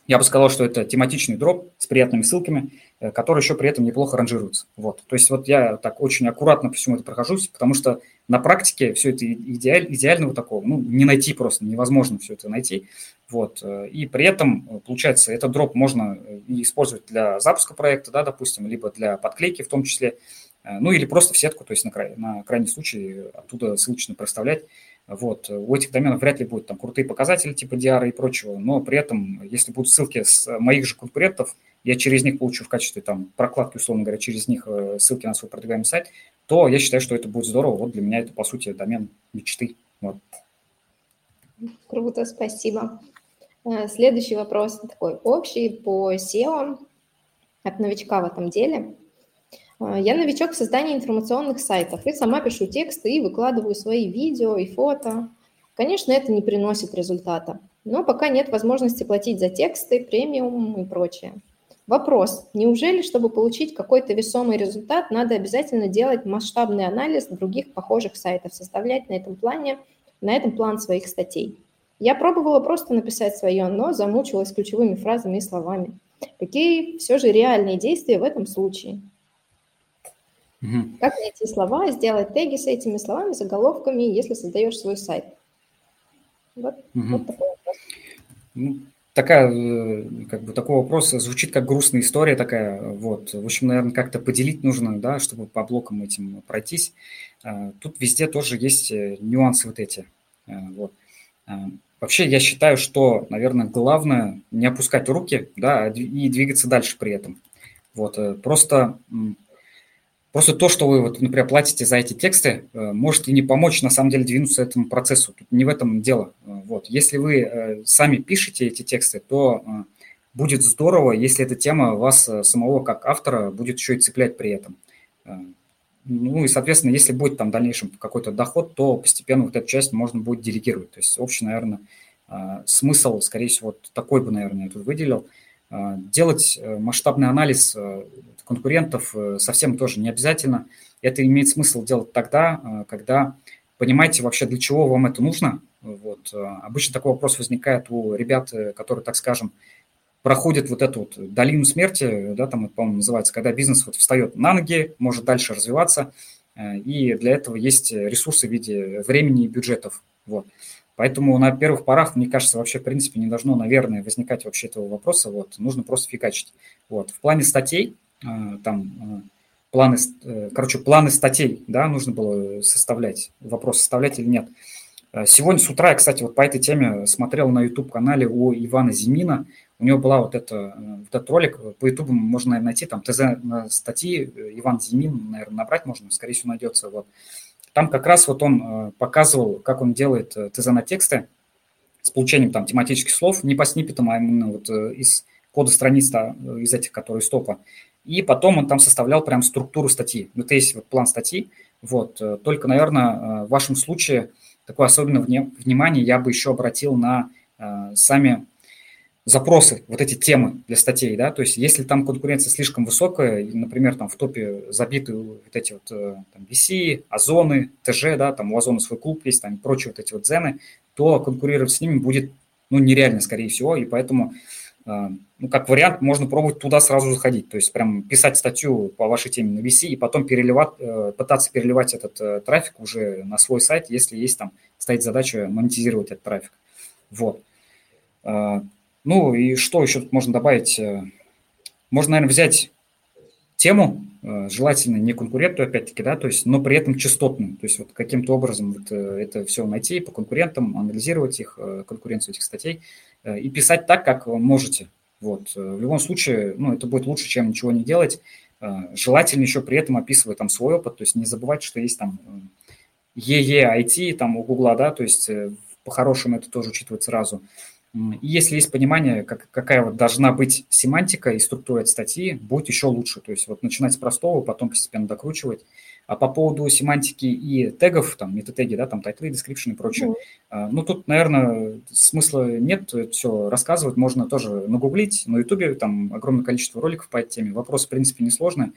я бы сказал, что это тематичный дроп с приятными ссылками, которые еще при этом неплохо ранжируются. Вот. То есть вот я так очень аккуратно по всему это прохожусь, потому что на практике все это идеаль, идеального такого, ну, не найти просто, невозможно все это найти. Вот. И при этом, получается, этот дроп можно использовать для запуска проекта, да, допустим, либо для подклейки в том числе, ну, или просто в сетку, то есть на, край, на крайний случай оттуда ссылочно проставлять. Вот. У этих доменов вряд ли будут там крутые показатели типа ди ар и прочего, но при этом, если будут ссылки с моих же конкурентов, я через них получу в качестве там прокладки, условно говоря, через них ссылки на свой продвигаемый сайт, то я считаю, что это будет здорово. Вот для меня это, по сути, домен мечты. Вот. Круто, спасибо. Следующий вопрос такой общий по сео от новичка в этом деле. Я новичок в создании информационных сайтов и сама пишу тексты и выкладываю свои видео и фото. Конечно, это не приносит результата, но пока нет возможности платить за тексты, премиум и прочее. Вопрос. Неужели, чтобы получить какой-то весомый результат, надо обязательно делать масштабный анализ других похожих сайтов, составлять на этом плане, на этом план своих статей? Я пробовала просто написать свое, но замучилась ключевыми фразами и словами. Какие все же реальные действия в этом случае? Угу. Как найти слова, сделать теги с этими словами, заголовками, если создаешь свой сайт? Вот, угу. Вот такой вопрос. Такая, как бы, такой вопрос звучит как грустная история такая, вот. В общем, наверное, как-то поделить нужно, да, чтобы по блокам этим пройтись. Тут везде тоже есть нюансы вот эти. Вот. Вообще, я считаю, что, наверное, главное не опускать руки, да, и двигаться дальше при этом. Вот. Просто... Просто то, что вы, вот, например, платите за эти тексты, может и не помочь, на самом деле, двинуться этому процессу. Тут не в этом дело. Вот. Если вы сами пишете эти тексты, то будет здорово, если эта тема вас самого как автора будет еще и цеплять при этом. Ну и, соответственно, если будет там в дальнейшем какой-то доход, то постепенно вот эту часть можно будет делегировать. То есть общий, наверное, смысл, скорее всего, такой бы, наверное, я тут выделил. Делать масштабный анализ конкурентов совсем тоже не обязательно. Это имеет смысл делать тогда, когда понимаете вообще, для чего вам это нужно. Вот. Обычно такой вопрос возникает у ребят, которые, так скажем, проходят вот эту вот долину смерти, да, там это, по-моему, называется, когда бизнес вот встает на ноги, может дальше развиваться, и для этого есть ресурсы в виде времени и бюджетов. Вот. Поэтому на первых порах, мне кажется, вообще, в принципе, не должно, наверное, возникать вообще этого вопроса. Вот. Нужно просто фигачить. Вот. В плане статей, там, планы, короче, планы статей, да, нужно было составлять. Вопрос, составлять или нет. Сегодня с утра я, кстати, вот по этой теме смотрел на YouTube-канале у Ивана Зимина. У него была вот, это, вот этот ролик. По YouTube можно, наверное, найти. Там тэ зэ статьи Иван Зимин, наверное, набрать можно. Скорее всего, найдется. Вот. Там как раз вот он показывал, как он делает тэ зэ на тексты с получением там тематических слов, не по сниппетам, а именно вот из кода страниц, да, из этих, которые из топа. И потом он там составлял прям структуру статьи. Вот есть вот план статьи. Вот. Только, наверное, в вашем случае такое особенное внимание я бы еще обратил на сами запросы, вот эти темы для статей, да, то есть если там конкуренция слишком высокая, и, например, там в топе забиты вот эти вот там, ви си, Озоны, тэ жэ, да, там у Озона свой клуб есть, там и прочие вот эти вот Дзены, то конкурировать с ними будет, ну, нереально, скорее всего, и поэтому, ну, как вариант, можно пробовать туда сразу заходить, то есть прям писать статью по вашей теме на ви си и потом переливать, пытаться переливать этот трафик уже на свой сайт, если есть там, стоит задача монетизировать этот трафик, вот. Ну и что еще тут можно добавить? Можно, наверное, взять тему, желательно не конкурентную, опять-таки, да, то есть, но при этом частотную. То есть вот каким-то образом вот это все найти по конкурентам, анализировать их, конкуренцию этих статей и писать так, как можете. Вот. В любом случае, ну, это будет лучше, чем ничего не делать. Желательно еще при этом описывать там свой опыт, то есть не забывать, что есть там и и ай ти там у Гугла, да, то есть по-хорошему это тоже учитывать сразу. И если есть понимание, как, какая вот должна быть семантика и структура этой статьи, будет еще лучше. То есть вот начинать с простого, потом постепенно докручивать. А по поводу семантики и тегов, там, метатеги, да, там, тайтлы, description и прочее, mm-hmm. ну, тут, наверное, смысла нет все рассказывать, можно тоже нагуглить. На Ютубе там огромное количество роликов по этой теме, вопрос, в принципе, несложный.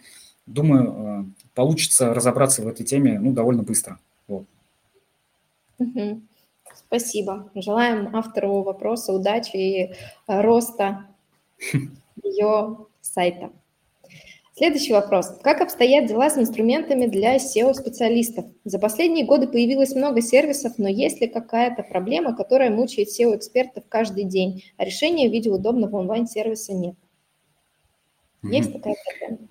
Думаю, получится разобраться в этой теме, ну, довольно быстро. Вот. Mm-hmm. Спасибо. Желаем автору вопроса удачи и роста ее сайта. Следующий вопрос. Как обстоят дела с инструментами для сео-специалистов? За последние годы появилось много сервисов, но есть ли какая-то проблема, которая мучает сео-экспертов каждый день, а решения в виде удобного онлайн-сервиса нет? Mm-hmm. Есть такая проблема?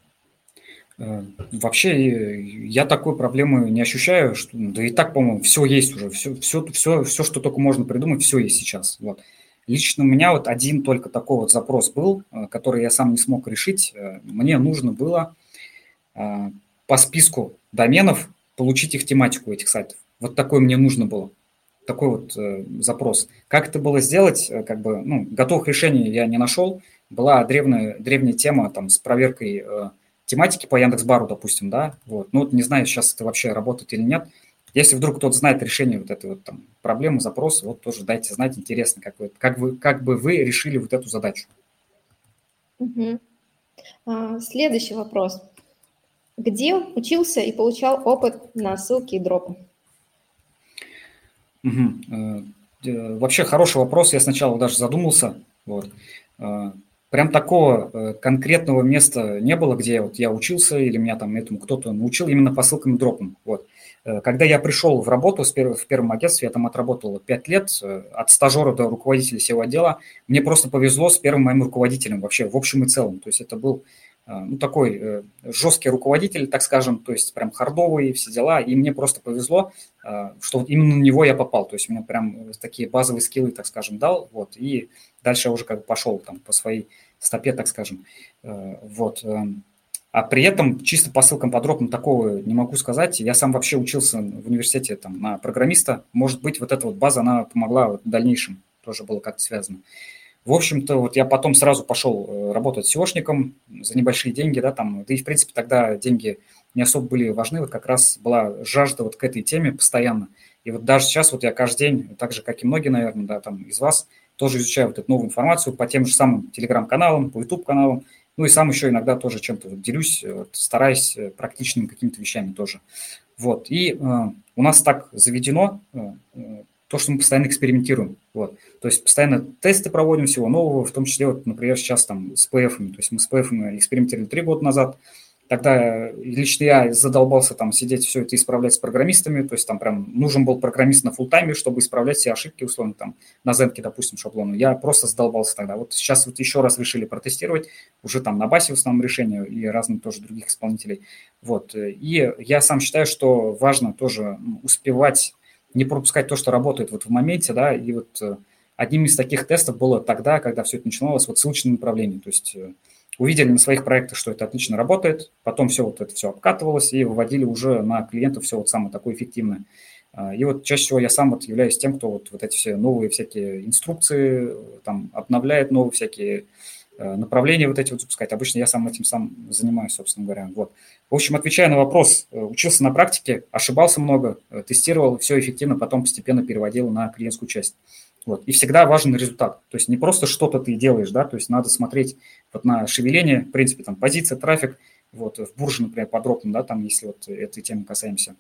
Вообще я такой проблемы не ощущаю, что, да и так, по-моему, все есть уже, все, все, все, все, что только можно придумать, все есть сейчас. Вот. Лично у меня вот один только такой вот запрос был, который я сам не смог решить. Мне нужно было по списку доменов получить их тематику, этих сайтов. Вот такой мне нужно было, такой вот запрос. Как это было сделать, как бы, ну, готовых решений я не нашел. Была древняя, древняя тема там с проверкой тематики по Яндекс.Бару, допустим, да, вот, ну, вот не знаю, сейчас это вообще работает или нет. Если вдруг кто-то знает решение вот этой вот там проблемы, запроса, вот тоже дайте знать, интересно, как вы, как вы, как бы вы решили вот эту задачу. Угу. А, следующий вопрос. Где учился и получал опыт на ссылки и дропы? Угу. Вообще хороший вопрос, я сначала даже задумался, вот. Прям такого конкретного места не было, где вот я учился или меня там этому кто-то научил именно по ссылкам и дропам. Вот. Когда я пришел в работу в первом агентстве, я там отработал пять лет, от стажера до руководителя сео-отдела, мне просто повезло с первым моим руководителем вообще в общем и целом. То есть это был ну, такой жесткий руководитель, так скажем, то есть прям хардовый, все дела, и мне просто повезло, что именно на него я попал. То есть мне прям такие базовые скиллы, так скажем, дал, вот, и дальше я уже как бы пошел там по своей стопе, так скажем, вот. А при этом чисто по ссылкам, по дропам такого не могу сказать. Я сам вообще учился в университете там, на программиста. Может быть, вот эта вот база, она помогла вот в дальнейшем, тоже было как-то связано. В общем-то, вот я потом сразу пошел работать сеошником за небольшие деньги, да, там, да и, в принципе, тогда деньги не особо были важны, вот как раз была жажда вот к этой теме постоянно. И вот даже сейчас вот я каждый день, так же, как и многие, наверное, да, там, из вас, тоже изучаю вот эту новую информацию по тем же самым телеграм-каналам, по ютуб-каналам, ну и сам еще иногда тоже чем-то вот делюсь, вот, стараюсь практичными какими-то вещами тоже. Вот, и э, у нас так заведено... Э, то, что мы постоянно экспериментируем. Вот. То есть постоянно тесты проводим всего нового, в том числе, вот, например, сейчас там с пи эф-ами. То есть мы с пи эф-ами экспериментировали три года назад. Тогда лично я задолбался там сидеть все это исправлять с программистами. То есть там прям нужен был программист на фуллтайме, чтобы исправлять все ошибки, условно, там на Zenке, допустим, шаблону. Я просто задолбался тогда. Вот сейчас вот еще раз решили протестировать, уже там на Басе в основном решения и разных тоже других исполнителей. Вот. И я сам считаю, что важно тоже успевать не пропускать то, что работает вот в моменте, да, и вот одним из таких тестов было тогда, когда все это начиналось, вот ссылочное направление, то есть увидели на своих проектах, что это отлично работает, потом все вот это все обкатывалось и выводили уже на клиентов все вот самое такое эффективное. И вот чаще всего я сам вот являюсь тем, кто вот, вот эти все новые всякие инструкции, там, обновляет новые всякие направления вот эти вот запускать. Обычно я сам этим сам занимаюсь, собственно говоря. Вот. В общем, отвечая на вопрос, учился на практике, ошибался много, тестировал, все эффективно, потом постепенно переводил на клиентскую часть. Вот. И всегда важен результат. То есть не просто что-то ты делаешь, да, то есть надо смотреть вот на шевеление, в принципе, там позиция, трафик, вот, в бурже, например, подробно, да, там, если вот этой темы касаемся.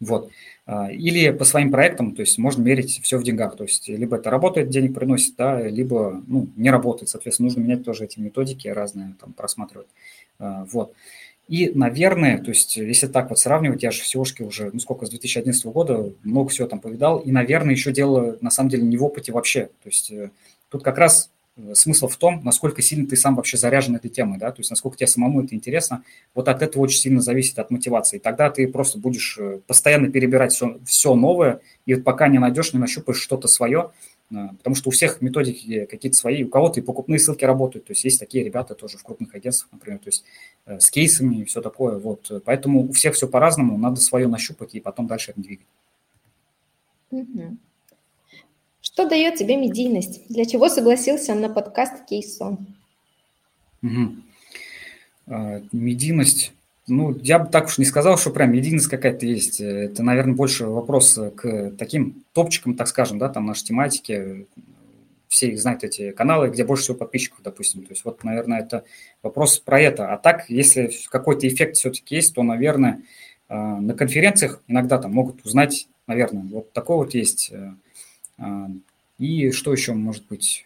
Вот. Или по своим проектам, то есть можно мерить все в деньгах, то есть либо это работает, денег приносит, да, либо ну, не работает, соответственно, нужно менять тоже эти методики разные, там, просматривать, вот. И, наверное, то есть если так вот сравнивать, я же в сеошке уже, ну сколько, с две тысячи одиннадцатого года много всего там повидал, и, наверное, еще дело, на самом деле, не в опыте вообще, то есть тут как раз смысл в том, насколько сильно ты сам вообще заряжен этой темой, да, то есть насколько тебе самому это интересно, вот от этого очень сильно зависит от мотивации. Тогда ты просто будешь постоянно перебирать все, все новое, и вот пока не найдешь, не нащупаешь что-то свое, потому что у всех методики какие-то свои, у кого-то и покупные ссылки работают, то есть есть такие ребята тоже в крупных агентствах, например, то есть с кейсами и все такое, вот, поэтому у всех все по-разному, надо свое нащупать и потом дальше это двигать. Mm-hmm. Что дает тебе медийность? Для чего согласился на подкаст «Кейсон»? Угу. Медийность. Ну, я бы так уж не сказал, что прям единица какая-то есть. Это, наверное, больше вопрос к таким топчикам, так скажем, да, там нашей тематики. Все их знают, эти каналы, где больше всего подписчиков, допустим. То есть вот, наверное, это вопрос про это. А так, если какой-то эффект все-таки есть, то, наверное, на конференциях иногда там могут узнать, наверное, вот такой вот есть. И что еще может быть?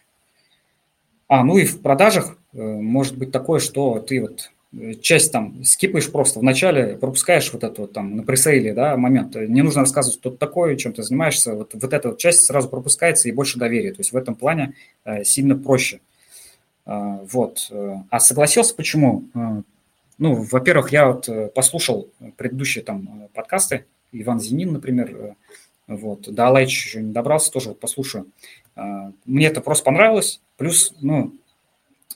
А, ну и в продажах может быть такое, что ты вот... часть там скипаешь просто в начале, пропускаешь вот это вот там на пресейле, да, момент. Не нужно рассказывать, кто ты такой, чем ты занимаешься. Вот, вот эта вот часть сразу пропускается и больше доверия. То есть в этом плане э, сильно проще. Э, вот. А согласился почему? Э, ну, во-первых, я вот послушал предыдущие там подкасты. Иван Зенин, например. Э, вот. До Алайча еще не добрался, тоже вот послушаю. Э, мне это просто понравилось. Плюс, ну,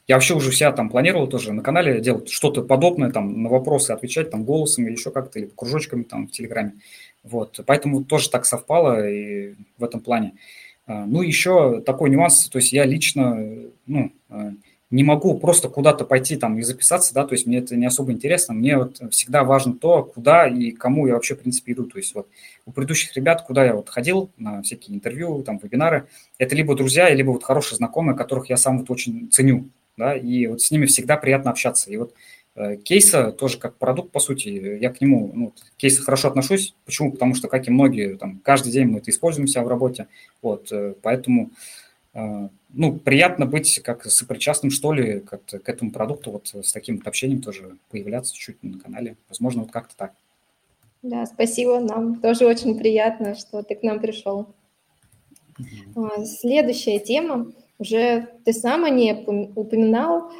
я вообще уже себя там планировал тоже на канале делать что-то подобное, там на вопросы отвечать там голосом или еще как-то, или кружочками там в Телеграме. Вот, поэтому тоже так совпало и в этом плане. Ну, еще такой нюанс, то есть я лично, ну, не могу просто куда-то пойти там и записаться, да, то есть мне это не особо интересно. Мне вот всегда важно то, куда и кому я вообще, в принципе, иду. То есть вот у предыдущих ребят, куда я вот ходил на всякие интервью, там, вебинары, это либо друзья, либо вот хорошие знакомые, которых я сам вот очень ценю. Да, и вот с ними всегда приятно общаться. И вот э, кейса тоже как продукт, по сути, я к нему, ну, к кейсу хорошо отношусь. Почему? Потому что, как и многие, там, каждый день мы это используем себя в работе. Вот, э, поэтому, э, ну, приятно быть как сопричастным, что ли, как-то к этому продукту, вот с таким вот общением тоже появляться чуть на канале. Возможно, вот как-то так. Да, спасибо. Нам тоже очень приятно, что ты к нам пришел. Mm-hmm. Следующая тема. Уже ты сам о ней упоминал,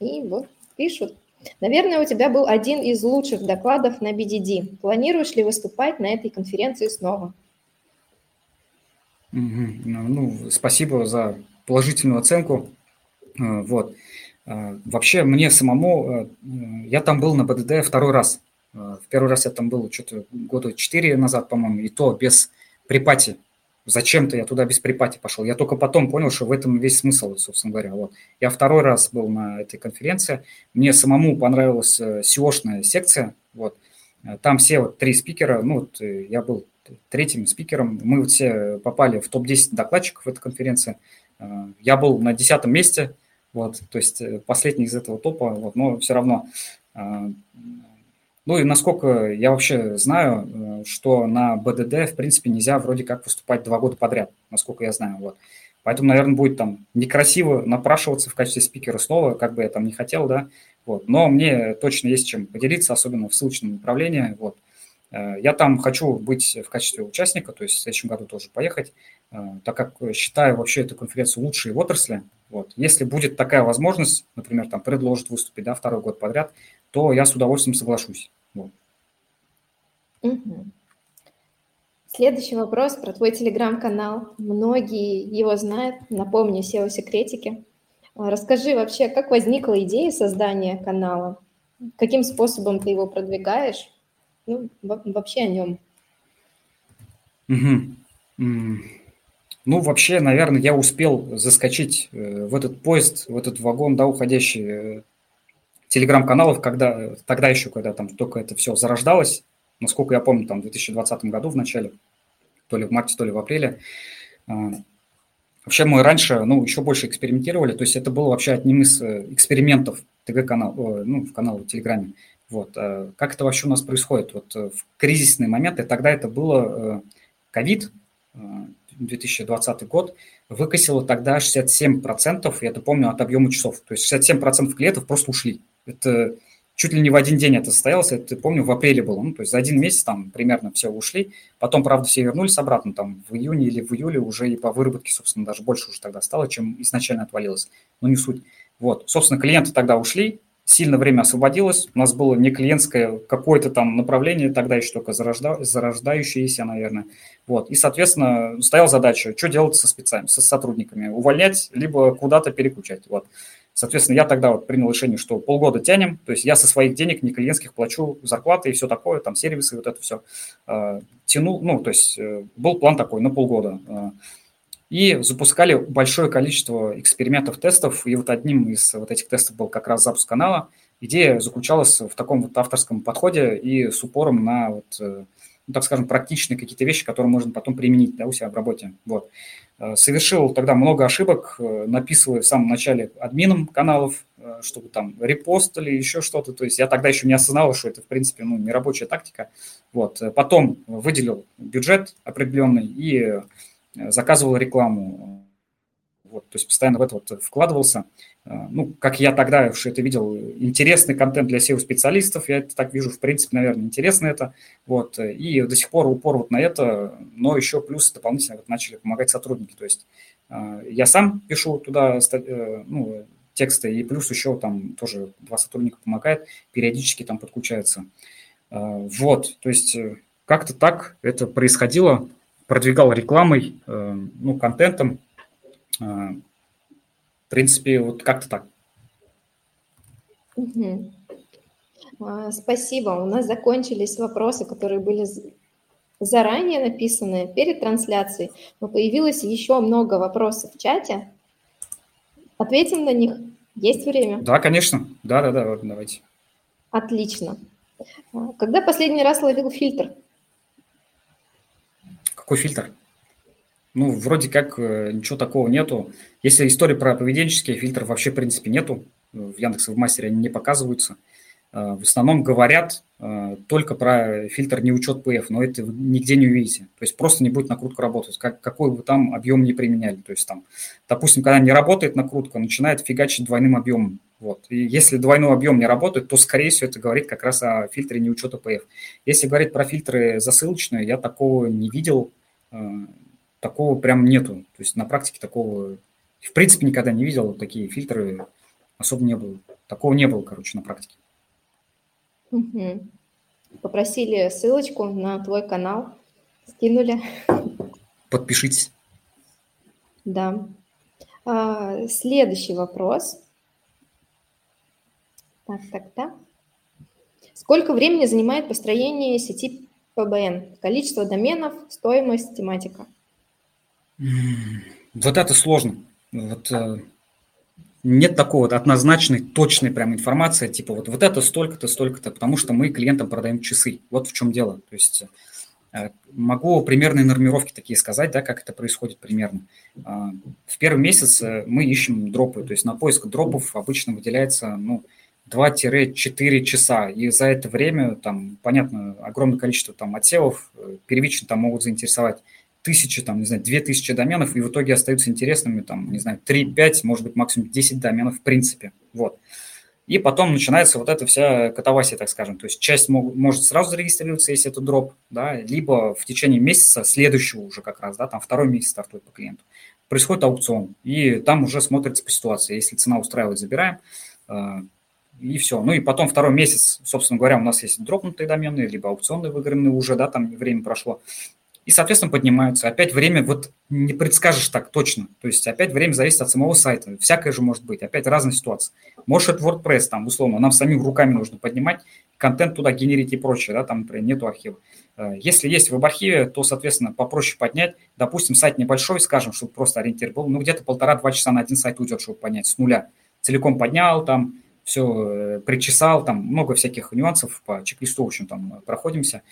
и вот пишут. Наверное, у тебя был один из лучших докладов на би ди ди. Планируешь ли выступать на этой конференции снова? Ну, спасибо за положительную оценку. Вот. Вообще, мне самому... Я там был на би ди ди второй раз. В первый раз я там был что-то года четыре назад, по-моему, и то без припати. Зачем-то я туда без припати пошел. Я только потом понял, что в этом весь смысл, собственно говоря. Вот. Я второй раз был на этой конференции. Мне самому понравилась сео-шная секция. Вот. Там все вот три спикера. Ну, вот я был третьим спикером. Мы вот все попали в топ десять докладчиков этой конференции. Я был на десятом месте. Вот. То есть последний из этого топа. Вот. Но все равно... Ну и насколько я вообще знаю, что на би ди ди, в принципе, нельзя вроде как выступать два года подряд, насколько я знаю. Вот. Поэтому, наверное, будет там некрасиво напрашиваться в качестве спикера снова, как бы я там не хотел, да. Вот. Но мне точно есть чем поделиться, особенно в ссылочном направлении. Вот. Я там хочу быть в качестве участника, то есть в следующем году тоже поехать, так как считаю вообще эту конференцию лучшей в отрасли. Вот. Если будет такая возможность, например, там предложат выступить, да, второй год подряд, то я с удовольствием соглашусь. Вот. Угу. Следующий вопрос про твой телеграм-канал. Многие его знают. Напомню, сео-секретики. Расскажи вообще, как возникла идея создания канала? Каким способом ты его продвигаешь? Ну, вообще о нем. Угу. Ну, вообще, наверное, я успел заскочить в этот поезд, в этот вагон, да, уходящий телеграм-каналов, когда, тогда еще, когда там только это все зарождалось, насколько я помню, там в две тысячи двадцатом году в начале, то ли в марте, то ли в апреле. Вообще мы раньше, ну, еще больше экспериментировали, то есть это было вообще одним из экспериментов ТГ-канал, ну, в канале в Телеграме. Вот. Как это вообще у нас происходит? Вот в кризисные моменты, тогда это было ковид, две тысячи двадцатый год, выкосило тогда шестьдесят семь процентов, я это помню, от объема часов. То есть шестьдесят семь процентов клиентов просто ушли. Это чуть ли не в один день это состоялось, это, помню, в апреле было. Ну, то есть за один месяц там примерно все ушли. Потом, правда, все вернулись обратно, там в июне или в июле уже и по выработке, собственно, даже больше уже тогда стало, чем изначально отвалилось. Но не суть. Вот. Собственно, клиенты тогда ушли, сильно время освободилось. У нас было не клиентское какое-то там направление, тогда еще только зарожда... зарождающееся, наверное. Вот. И, соответственно, стояла задача, что делать со спецами, со сотрудниками. Увольнять, либо куда-то переключать. Вот. Соответственно, я тогда вот принял решение, что полгода тянем. То есть я со своих денег, не клиентских, плачу зарплаты и все такое, там сервисы, вот это все. Тянул, ну, то есть был план такой на полгода. И запускали большое количество экспериментов, тестов. И вот одним из вот этих тестов был как раз запуск канала. идея заключалась в таком вот авторском подходе и с упором на, вот, ну, так скажем, практичные какие-то вещи, которые можно потом применить, да, у себя в работе. Вот. Совершил тогда много ошибок, написывая в самом начале админам каналов, чтобы там репост или еще что-то. То есть я тогда еще не осознавал, что это, в принципе, ну, не рабочая тактика. Вот. Потом выделил бюджет определенный и заказывал рекламу. Вот, то есть постоянно в это вот вкладывался. Ну, как я тогда уж это видел, интересный контент для сео-специалистов, я это так вижу, в принципе, наверное, интересно это. Вот, и до сих пор упор вот на это, но еще плюс дополнительно вот начали помогать сотрудники. То есть я сам пишу туда, ну, тексты, и плюс еще там тоже два сотрудника помогают, периодически там подключаются. Вот, то есть как-то так это происходило, продвигал рекламой, ну, контентом. В принципе, вот как-то так. Угу. Спасибо. У нас закончились вопросы, которые были заранее написаны перед трансляцией, но появилось еще много вопросов в чате. Ответим на них. Есть время? Да, конечно. Да, да, да, давайте. Отлично. Когда последний раз ловил фильтр? Какой фильтр? Ну, вроде как ничего такого нету. Если история про поведенческие фильтры, вообще, в принципе, нету. В Яндексе, в Мастере они не показываются. В основном говорят только про фильтр неучет пэ эф, но это вы нигде не увидите. То есть просто не будет накрутка работать, как, какой бы там объем не применяли. То есть там, допустим, когда не работает накрутка, начинает фигачить двойным объемом. Вот. И если двойной объем не работает, то, скорее всего, это говорит как раз о фильтре неучета пэ эф. Если говорить про фильтры засылочные, я такого не видел. Такого прям нету. То есть на практике такого, в принципе, никогда не видел. Такие фильтры особо не было. Такого не было, короче, на практике. Угу. Попросили ссылочку на твой канал. Скинули. Подпишитесь. Да. А, следующий вопрос. Так, так, так. Сколько времени занимает построение сети пэ бэ эн? Количество доменов, стоимость, тематика? Вот это сложно. Вот, нет такой вот однозначной, точной прям информации, типа вот, вот это столько-то, столько-то, потому что мы клиентам продаем часы. Вот в чем дело. То есть могу примерные нормировки такие сказать, да, как это происходит примерно. В первый месяц мы ищем дропы. То есть на поиск дропов обычно выделяется, ну, два-четыре часа, и за это время, там, понятно, огромное количество там отсевов первично там могут заинтересовать тысячи, там, не знаю, две тысячи доменов, и в итоге остаются интересными, там, не знаю, три-пять, может быть, максимум десять доменов в принципе, вот. И потом начинается вот эта вся катавасия, так скажем, то есть часть мог, может сразу зарегистрироваться, если это дроп, да, либо в течение месяца, следующего уже как раз, да, там второй месяц стартует по клиенту, происходит аукцион, и там уже смотрится по ситуации, если цена устраивает, забираем, и все. Ну и потом второй месяц, собственно говоря, у нас есть дропнутые домены, либо аукционные выигранные уже, да, там время прошло. И, соответственно, поднимаются. Опять время, вот не предскажешь так точно. То есть опять время зависит от самого сайта. Всякое же может быть. Опять разная ситуация. Может, это WordPress, там, условно, нам самим руками нужно поднимать, контент туда генерить и прочее, да, там, например, нету архива. Если есть веб-архиве, то, соответственно, попроще поднять. Допустим, сайт небольшой, скажем, чтобы просто ориентир был, ну, где-то полтора-два часа на один сайт уйдет, чтобы поднять с нуля. Целиком поднял, там, все причесал, там много всяких нюансов, по чек-листу, в общем, там проходимся.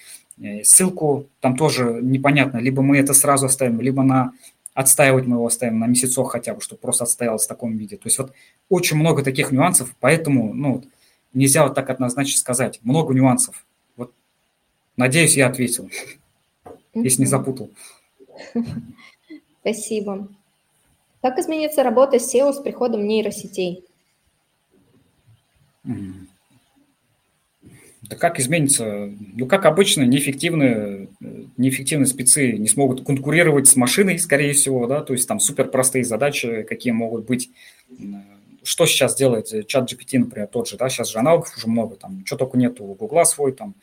Ссылку там тоже непонятно, либо мы это сразу оставим, либо на отстаивать мы его оставим на месяцок хотя бы, чтобы просто отстоялось в таком виде. То есть вот очень много таких нюансов, поэтому, ну, нельзя вот так однозначно сказать. Много нюансов. Вот, надеюсь, я ответил, если не запутал. Спасибо. Как изменится работа сео с приходом нейросетей? Да как изменится? Ну, как обычно, неэффективные, неэффективные спецы не смогут конкурировать с машиной, скорее всего, да, то есть там суперпростые задачи, какие могут быть. Что сейчас делает чат джи пи ти, например, тот же, да, сейчас же аналогов уже много, там, что только нету, у Гугла свой, там,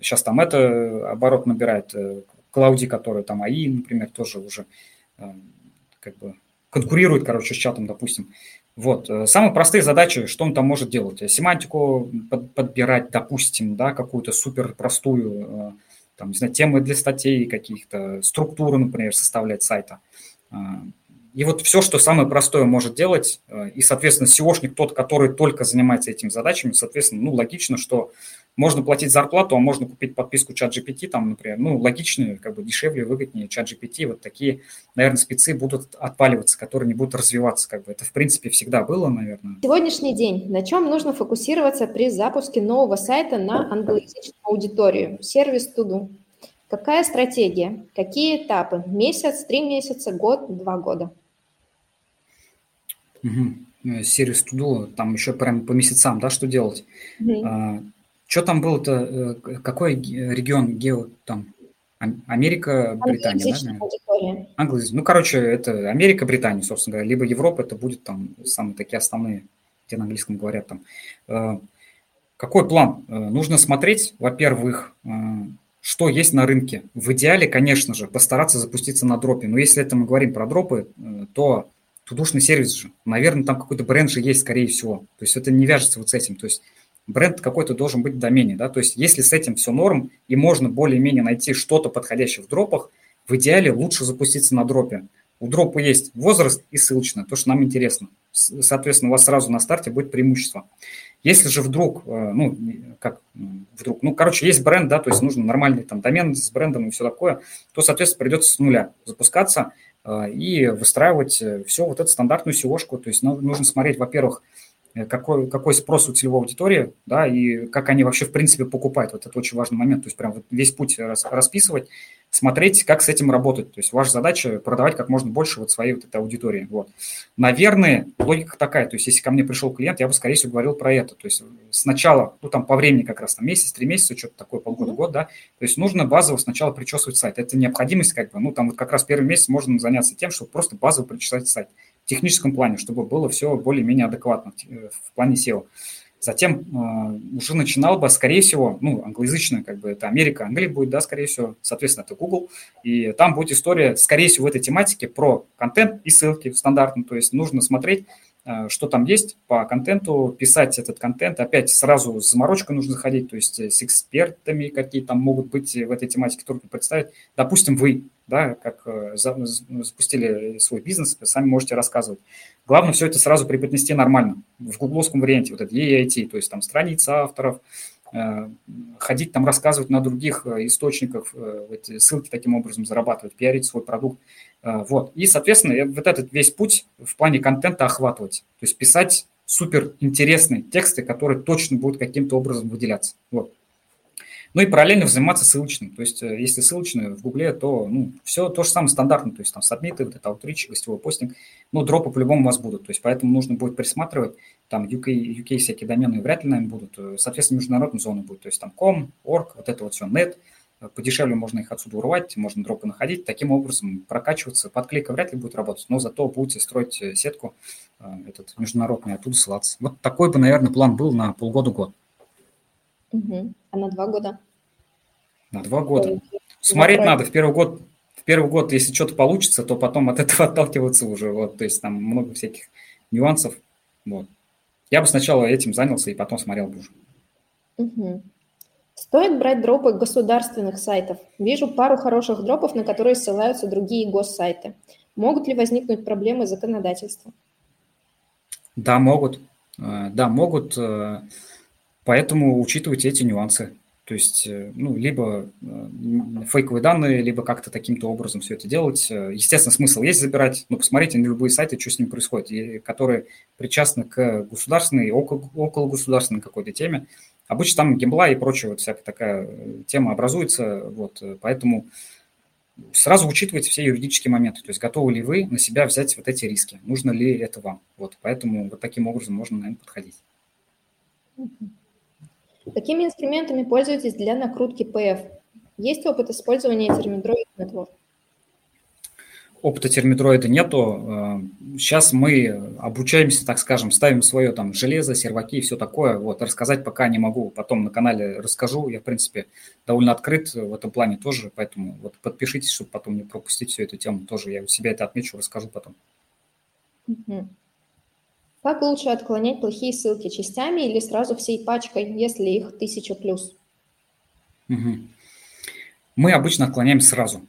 сейчас там это оборот набирает, Клауди, который там эй ай, например, тоже уже как бы конкурирует, короче, с чатом, допустим. Вот, самые простые задачи, что он там может делать. Семантику подбирать, допустим, да, какую-то суперпростую, там, не знаю, темы для статей каких-то, структуру, например, составлять сайта. И вот все, что самое простое может делать, и, соответственно, сеошник тот, который только занимается этими задачами, соответственно, ну, логично, что можно платить зарплату, а можно купить подписку чат джи пи ти, там, например, ну, логичнее, как бы дешевле, выгоднее чат джи пи ти, вот такие, наверное, спецы будут отваливаться, которые не будут развиваться, как бы это, в принципе, всегда было, наверное. Сегодняшний день. На чем нужно фокусироваться при запуске нового сайта на англоязычную аудиторию? Сервис To Do. Какая стратегия? Какие этапы? Месяц, три месяца, год, два года? Угу. Сервис To Do, там еще прям по месяцам, да, что делать? Угу. А, что там было-то? Какой регион гео там? Америка, Британия, да? Аудитория. Англоязычная. Ну, короче, это Америка, Британия, собственно говоря, либо Европа, это будет там самые такие основные, где на английском говорят там. Какой план? Нужно смотреть, во-первых, что есть на рынке. В идеале, конечно же, постараться запуститься на дропе. Но если это мы говорим про дропы, то тудушный сервис же. Наверное, там какой-то бренд же есть, скорее всего. То есть это не вяжется вот с этим. То есть бренд какой-то должен быть в домене. Да? То есть если с этим все норм, и можно более-менее найти что-то подходящее в дропах, в идеале лучше запуститься на дропе. У дропа есть возраст и ссылочная, то, что нам интересно. Соответственно, у вас сразу на старте будет преимущество. Если же вдруг, ну, как вдруг, ну, короче, есть бренд, да, то есть нужно нормальный там домен с брендом и все такое, то, соответственно, придется с нуля запускаться и выстраивать все вот эту стандартную сеошку. То есть нужно смотреть, во-первых, какой, какой спрос у целевой аудитории, да, и как они вообще, в принципе, покупают. Вот это очень важный момент. То есть прям вот весь путь расписывать, смотреть, как с этим работать. То есть ваша задача продавать как можно больше вот своей вот этой аудитории. Вот. Наверное, логика такая. То есть если ко мне пришел клиент, я бы, скорее всего, говорил про это. То есть сначала, ну, там по времени как раз, там месяц, три месяца, что-то такое, полгода, год, да. То есть нужно базово сначала причесывать сайт. Это необходимость как бы. Ну, там вот как раз первый месяц можно заняться тем, чтобы просто базово причесать сайт. В техническом плане, чтобы было все более-менее адекватно в плане сео. Затем э, уже начинал бы, скорее всего, ну, англоязычная, как бы это Америка, Англия будет, да, скорее всего, соответственно, это Google, и там будет история, скорее всего, в этой тематике про контент и ссылки стандартно, то есть нужно смотреть, э, что там есть по контенту, писать этот контент, опять сразу с заморочкой нужно заходить, то есть с экспертами, какие там могут быть в этой тематике, трудно представить, допустим, вы, да, как запустили свой бизнес, сами можете рассказывать. Главное все это сразу преподнести нормально, в гугловском варианте, вот это и ай ти, то есть там страница авторов, ходить там рассказывать на других источниках, ссылки таким образом зарабатывать, пиарить свой продукт. Вот. И, соответственно, вот этот весь путь в плане контента охватывать, то есть писать суперинтересные тексты, которые точно будут каким-то образом выделяться. Вот. Ну и параллельно заниматься ссылочным. То есть если ссылочные в Гугле, то ну, все то же самое стандартно. То есть там сабмиты, вот это аутрич, гостевой постинг. Ну, дропы по-любому у вас будут. То есть поэтому нужно будет присматривать. Там ю кей, ю кей всякие домены вряд ли, наверное, будут. Соответственно, международные зоны будут. То есть там ком, орг, вот это вот все, нет. Подешевле можно их отсюда урвать, можно дропы находить. Таким образом прокачиваться. Подклика вряд ли будет работать, но зато будете строить сетку этот, международную, оттуда ссылаться. Вот такой бы, наверное, план был на полгода-год. Угу. А на два года? На два года. Смотреть надо. В первый год, в первый год, если что-то получится, то потом от этого отталкиваться уже. Вот, то есть там много всяких нюансов. Вот. Я бы сначала этим занялся и потом смотрел бы уже. Угу. Стоит брать дропы государственных сайтов? Вижу пару хороших дропов, на которые ссылаются другие госсайты. Могут ли возникнуть проблемы законодательства? Да, могут. Да, могут. Поэтому учитывайте эти нюансы. То есть, ну, либо фейковые данные, либо как-то таким-то образом все это делать. Естественно, смысл есть забирать, но посмотрите на любые сайты, что с ним происходит, которые причастны к государственной, около государственной какой-то теме. Обычно там гембла и прочая вот всякая такая тема образуется. Вот, поэтому сразу учитывайте все юридические моменты. То есть, готовы ли вы на себя взять вот эти риски? Нужно ли это вам? Вот, поэтому вот таким образом можно, наверное, подходить. Какими инструментами пользуетесь для накрутки пи эф? Есть опыт использования термидроида? Опыта термидроида нету. Сейчас мы обучаемся, так скажем, ставим свое там железо, серваки и все такое. Вот. Рассказать пока не могу, потом на канале расскажу. Я, в принципе, довольно открыт в этом плане тоже, поэтому вот подпишитесь, чтобы потом не пропустить всю эту тему тоже. Я у себя это отмечу, расскажу потом. Угу. Как лучше отклонять плохие ссылки, частями или сразу всей пачкой, если их тысяча плюс? Угу. Мы обычно отклоняем сразу.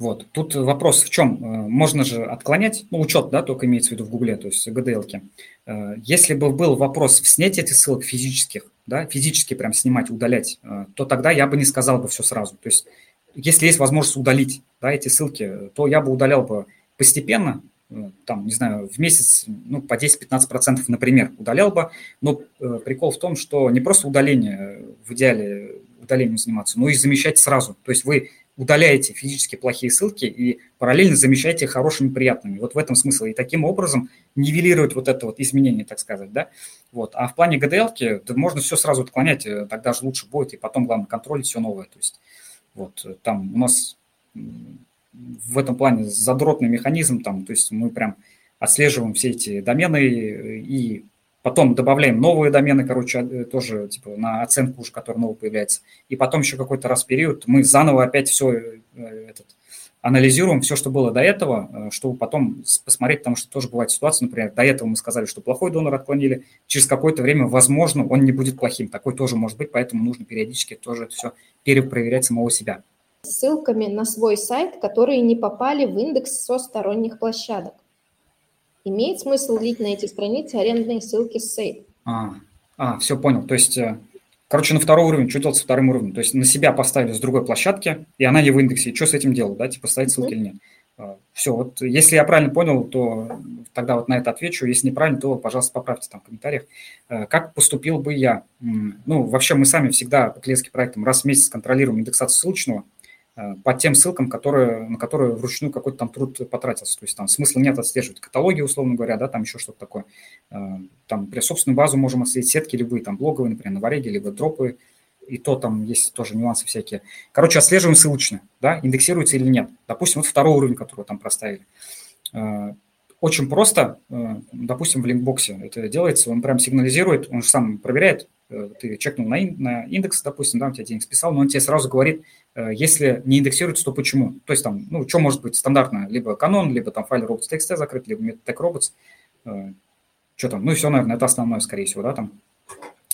Вот. Тут вопрос в чем? Можно же отклонять, ну, учет, да, только имеется в виду в Гугле, то есть джи ди эл-ки. Если бы был вопрос в снятии этих ссылок физических, да, физически прям снимать, удалять, то тогда я бы не сказал бы все сразу. То есть если есть возможность удалить, да, эти ссылки, то я бы удалял бы постепенно, там, не знаю, в месяц, ну, по десять-пятнадцать процентов, например, удалял бы. Но прикол в том, что не просто удаление, в идеале удалением заниматься, но и замещать сразу. То есть вы удаляете физически плохие ссылки и параллельно замещаете их хорошими, приятными. Вот в этом смысл. И таким образом нивелировать вот это вот изменение, так сказать, да. Вот. А в плане джи ди эл-ки да, можно все сразу отклонять, тогда же лучше будет, и потом, главное, контролить все новое. То есть вот там у нас в этом плане задротный механизм, там, то есть мы прям отслеживаем все эти домены и потом добавляем новые домены, короче, тоже типа на оценку уже, которая новая появляется. И потом еще какой-то раз в период мы заново опять все этот, анализируем, все, что было до этого, чтобы потом посмотреть, потому что тоже бывает ситуация, например, до этого мы сказали, что плохой донор отклонили, через какое-то время, возможно, он не будет плохим. Такой тоже может быть, поэтому нужно периодически тоже это все перепроверять самого себя. Ссылками на свой сайт, которые не попали в индекс со сторонних площадок. Имеет смысл лить на эти страницы арендные ссылки с сейл? А, а, все понял. То есть, короче, на второй уровень, что делать со вторым уровнем? То есть на себя поставили с другой площадки, и она не в индексе. И что с этим делать, да, типа ставить ссылки mm-hmm. или нет? Все, вот если я правильно понял, то тогда вот на это отвечу. Если неправильно, то, пожалуйста, поправьте там в комментариях. Как поступил бы я? Ну, вообще мы сами всегда по клиентским проектам раз в месяц контролируем индексацию ссылочного по тем ссылкам, которые, на которые вручную какой-то там труд потратился. То есть там смысла нет отслеживать каталоги, условно говоря, да, там еще что-то такое. Там при собственную базу можем отследить сетки любые, там блоговые, например, на Вареге, либо дропы, и то там есть тоже нюансы всякие. Короче, отслеживаем ссылочные, да, индексируется или нет. Допустим, вот второй уровень, который там проставили. Очень просто, допустим, в линкбоксе это делается, он прям сигнализирует, он же сам проверяет. Ты чекнул на индекс, допустим, да, он тебе денег списал, но он тебе сразу говорит, если не индексируется, то почему? То есть там, ну, что может быть стандартно, либо канон, либо там файл robots.txt закрыт, либо meta-tag robots, что там, ну, и все, наверное, это основное, скорее всего, да, там.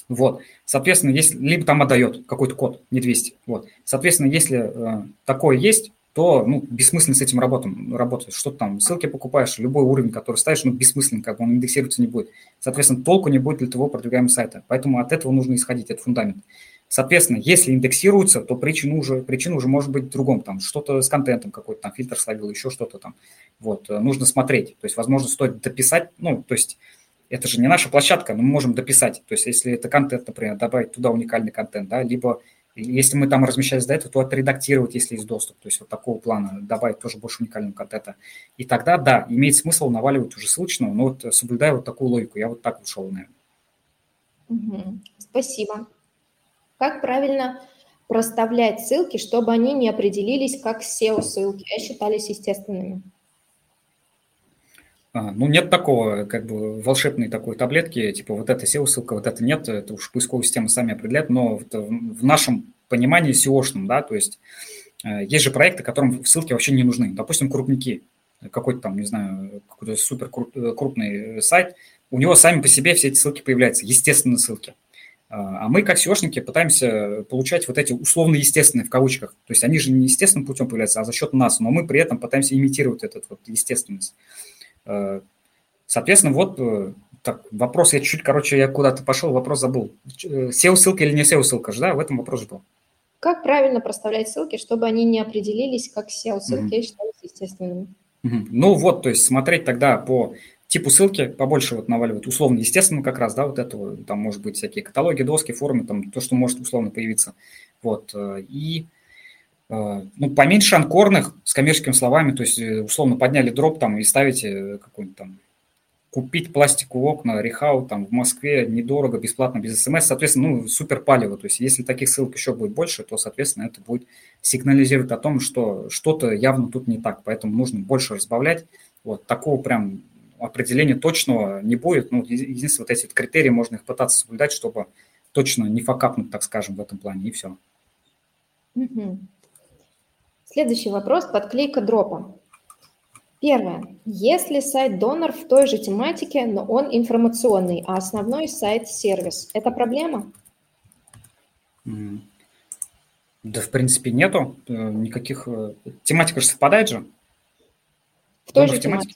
Вот, соответственно, если, либо там отдает какой-то код, не двести, вот. Соответственно, если э, такое есть, то, ну, бессмысленно с этим работом, работать. Что ты там, ссылки покупаешь, любой уровень, который ставишь, ну, бессмысленно, как бы он индексироваться не будет. Соответственно, толку не будет для твоего продвигаемого сайта. Поэтому от этого нужно исходить, это фундамент. Соответственно, если индексируется, то причина уже, причина уже может быть в другом. Там что-то с контентом какой-то, там фильтр словил, еще что-то там. Вот, нужно смотреть. То есть, возможно, стоит дописать, ну, то есть, это же не наша площадка, но мы можем дописать. То есть, если это контент, например, добавить туда уникальный контент, да, либо если мы там размещались до этого, то отредактировать, если есть доступ. То есть вот такого плана добавить тоже больше уникального контента. И тогда, да, имеет смысл наваливать уже ссылочного, но вот соблюдая вот такую логику. Я вот так ушел, наверное. Угу. Спасибо. Как правильно проставлять ссылки, чтобы они не определились как сео-ссылки, а считались естественными? А, ну, нет такого, как бы, волшебной такой таблетки, типа, вот это сео-ссылка, вот это нет, это уж поисковые системы сами определяют, но в, в нашем понимании сео-шном, да, то есть э, есть же проекты, которым ссылки вообще не нужны. Допустим, крупники, какой-то там, не знаю, какой-то супер крупный сайт, у него сами по себе все эти ссылки появляются, естественные ссылки. А мы, как сео-шники, пытаемся получать вот эти условно-естественные, в кавычках. То есть они же не естественным путем появляются, а за счет нас, но мы при этом пытаемся имитировать эту вот естественность. Соответственно, вот так, вопрос, я чуть-чуть, короче, я куда-то пошел, вопрос забыл. сео-ссылка или не сео-ссылка же, да, в этом вопрос был. Как правильно проставлять ссылки, чтобы они не определились как сео-ссылки, mm-hmm. считаются естественными? Mm-hmm. Ну вот, то есть смотреть тогда по типу ссылки, побольше вот наваливать условно естественному как раз, да, вот этого, там может быть всякие каталоги, доски, форумы, там то, что может условно появиться. Вот, и... Ну, поменьше анкорных с коммерческими словами, то есть, условно, подняли дроп там и ставите какой-нибудь там купить пластиковые окна, рехау там в Москве недорого, бесплатно, без смс, соответственно, ну, супер палево. То есть, если таких ссылок еще будет больше, то, соответственно, это будет сигнализировать о том, что что-то явно тут не так, поэтому нужно больше разбавлять. Вот такого прям определения точного не будет. Ну, единственное, вот эти вот критерии, можно их пытаться соблюдать, чтобы точно не факапнуть, так скажем, в этом плане, и все. Mm-hmm. Следующий вопрос – подклейка дропа. Первое. Если сайт-донор в той же тематике, но он информационный, а основной сайт-сервис – это проблема? Да, в принципе, нету никаких... Тематика же совпадает же. В той же тематике.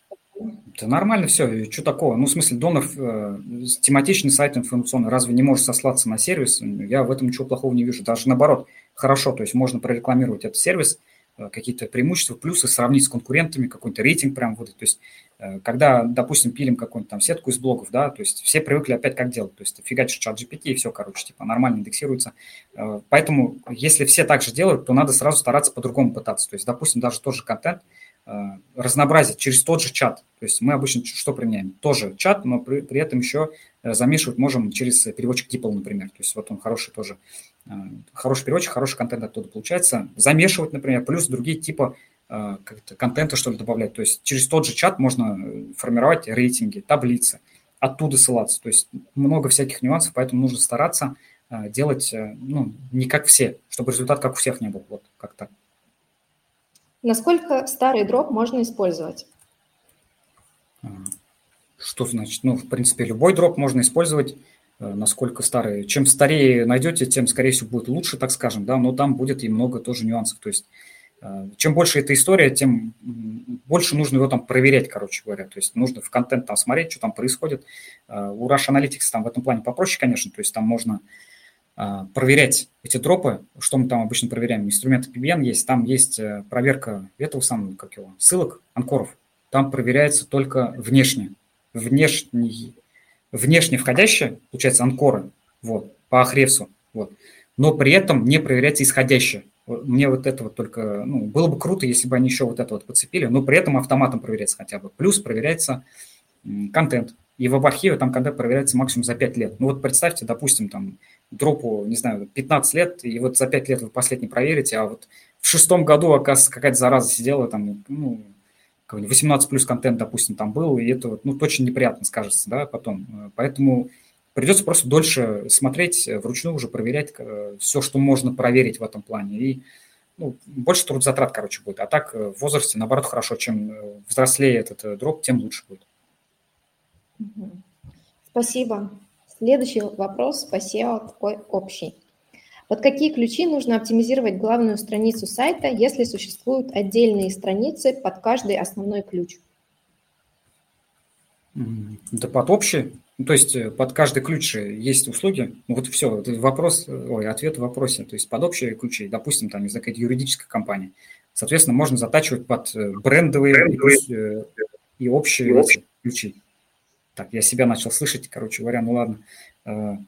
Да нормально все, что такого? Ну, в смысле, донор, тематичный сайт информационный, разве не может сослаться на сервис? Я в этом ничего плохого не вижу. Даже наоборот, хорошо, то есть можно прорекламировать этот сервис, какие-то преимущества, плюсы, сравнить с конкурентами, какой-то рейтинг прям выдать. То есть, когда, допустим, пилим какую-нибудь там сетку из блогов, да, то есть все привыкли опять как делать, то есть фигачишь чат джи пи ти и все, короче, типа нормально индексируется. Поэтому, если все так же делают, то надо сразу стараться по-другому пытаться. То есть, допустим, даже тот же контент разнообразить через тот же чат. То есть мы обычно что применяем? Тоже чат, но при, при этом еще замешивать можем через переводчик DeepL, например. То есть вот он хороший тоже, хороший переводчик, хороший контент оттуда получается. Замешивать, например, плюс другие типа как-то контента, что ли, добавлять. То есть через тот же чат можно формировать рейтинги, таблицы, оттуда ссылаться. То есть много всяких нюансов, поэтому нужно стараться делать, ну, не как все, чтобы результат как у всех не был. Вот как так. Насколько старый дроп можно использовать? Что значит? Ну, в принципе, любой дроп можно использовать, насколько старый. Чем старее найдете, тем, скорее всего, будет лучше, так скажем, да, но там будет и много тоже нюансов. То есть чем больше эта история, тем больше нужно его там проверять, короче говоря. То есть нужно в контент там смотреть, что там происходит. У Rush Analytics там в этом плане попроще, конечно, то есть там можно... проверять эти дропы, что мы там обычно проверяем. Инструменты пи би эн есть, там есть проверка этого самого, как его, ссылок, анкоров. Там проверяется только внешне. Внешне, внешне входящее, получается, анкоры, вот, по Ahrefs, вот. Но при этом не проверяется исходящее. Мне вот это вот только, ну, было бы круто, если бы они еще вот это вот подцепили, но при этом автоматом проверяется хотя бы. Плюс проверяется контент. И в веб-архиве там контент проверяется максимум за пять лет. Ну вот представьте, допустим, там дропу, не знаю, пятнадцать лет, и вот за пять лет вы последний проверите, а вот в шестом году, оказывается, какая-то зараза сидела, там, ну, восемнадцать плюс контент, допустим, там был, и это, ну, точно неприятно скажется, да, потом. Поэтому придется просто дольше смотреть, вручную уже проверять все, что можно проверить в этом плане, и, ну, больше трудозатрат, короче, будет. А так в возрасте, наоборот, хорошо, чем взрослее этот дроп, тем лучше будет. Спасибо. Следующий вопрос по сео такой общий. Под какие ключи нужно оптимизировать главную страницу сайта, если существуют отдельные страницы под каждый основной ключ? Да под общий, то есть под каждый ключ есть услуги. Вот все, вопрос, ой, ответ в вопросе. То есть под общие ключи, допустим, там какая-то юридическая компания. Соответственно, можно затачивать под брендовые, брендовые. И, и общие, и общие ключи. Так, я себя начал слышать, короче говоря, ну ладно.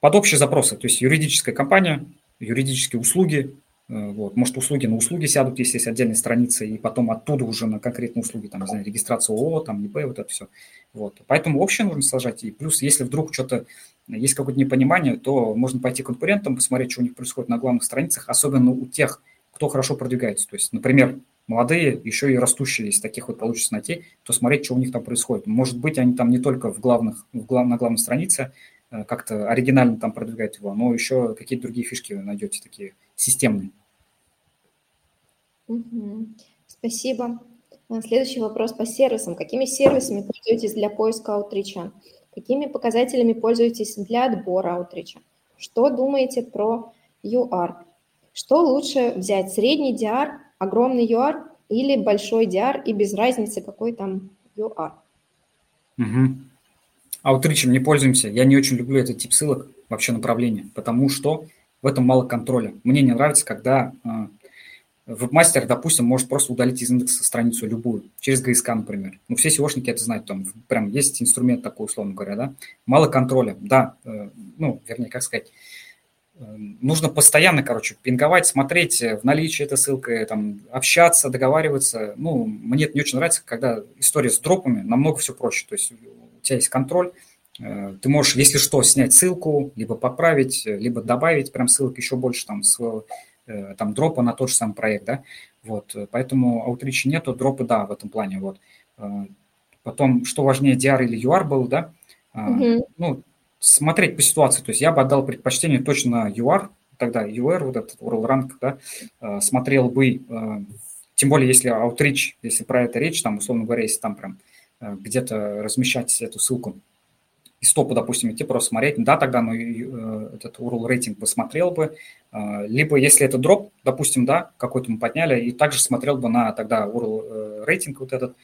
Под общие запросы, то есть юридическая компания, юридические услуги, вот, может, услуги на услуги сядут, если есть отдельные страницы, и потом оттуда уже на конкретные услуги, там, не знаю, регистрация ООО, там, ИП, вот это все. Вот. Поэтому общее нужно сажать, и плюс, если вдруг что-то, есть какое-то непонимание, то можно пойти к конкурентам, посмотреть, что у них происходит на главных страницах, особенно у тех, кто хорошо продвигается, то есть, например, молодые, еще и растущие, если таких вот получится найти, то смотреть, что у них там происходит. Может быть, они там не только в главных, в глав, на главной странице как-то оригинально там продвигают его, но еще какие-то другие фишки вы найдете, такие системные. Угу. Спасибо. Следующий вопрос по сервисам. Какими сервисами пользуетесь для поиска аутрича? Какими показателями пользуетесь для отбора аутрича? Что думаете про ю ар? Что лучше взять, средний ди ар, огромный ю ар или большой ди ар, и без разницы, какой там ю ар? Угу. Аутричем не пользуемся. Я не очень люблю этот тип ссылок, вообще направления, потому что в этом мало контроля. Мне не нравится, когда э, вебмастер, допустим, может просто удалить из индекса страницу любую, через джи эс ка, например. Ну, все сео-шники это знают, там прям есть инструмент такой, условно говоря, да. Мало контроля, да, э, ну, вернее, как сказать, нужно постоянно, короче, пинговать, смотреть, в наличии эта ссылка, там, общаться, договариваться. Ну, мне это не очень нравится, когда история с дропами, намного все проще. То есть у тебя есть контроль, ты можешь, если что, снять ссылку, либо поправить, либо добавить прям ссылок еще больше там, своего, там дропа на тот же самый проект, да. Вот, поэтому аутрича нету, дропы, да, в этом плане, вот. Потом, что важнее, ди ар или ю ар был, да? Mm-hmm. Ну, смотреть по ситуации, то есть я бы отдал предпочтение точно на ю ар, тогда ю ар, вот этот URL rank, да, смотрел бы, тем более если outreach, если про это речь, там, условно говоря, если там прям где-то размещать эту ссылку, из топа, допустим, идти просто смотреть, да, тогда ну, этот ю ар эл рейтинг бы смотрел бы, либо если это дроп, допустим, да, какой-то мы подняли, и также смотрел бы на тогда ю ар эл рейтинг вот этот,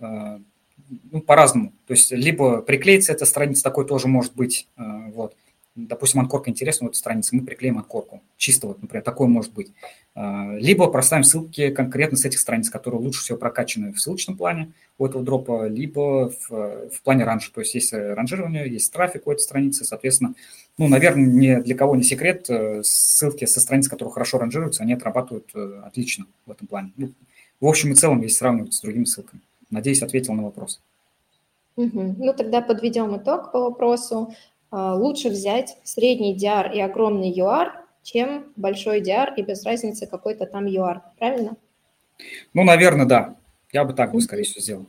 ну, по-разному, то есть либо приклеится эта страница, такой тоже может быть, вот, допустим, анкорка интересна, вот эта страница, мы приклеим анкорку, чисто вот, например, такое может быть, либо проставим ссылки конкретно с этих страниц, которые лучше всего прокачаны в ссылочном плане у этого дропа, либо в, в плане ранжа, то есть есть ранжирование, есть трафик у этой страницы, соответственно, ну, наверное, ни для кого не секрет, ссылки со страниц, которые хорошо ранжируются, они отрабатывают отлично в этом плане, ну, в общем и целом, если сравнивать с другими ссылками. Надеюсь, ответил на вопрос. Угу. Ну, тогда подведем итог по вопросу. Лучше взять средний ди ар и огромный ю ар, чем большой ди ар и без разницы какой-то там ю ар, правильно? Ну, наверное, да. Я бы так бы, скорее всего, сделал.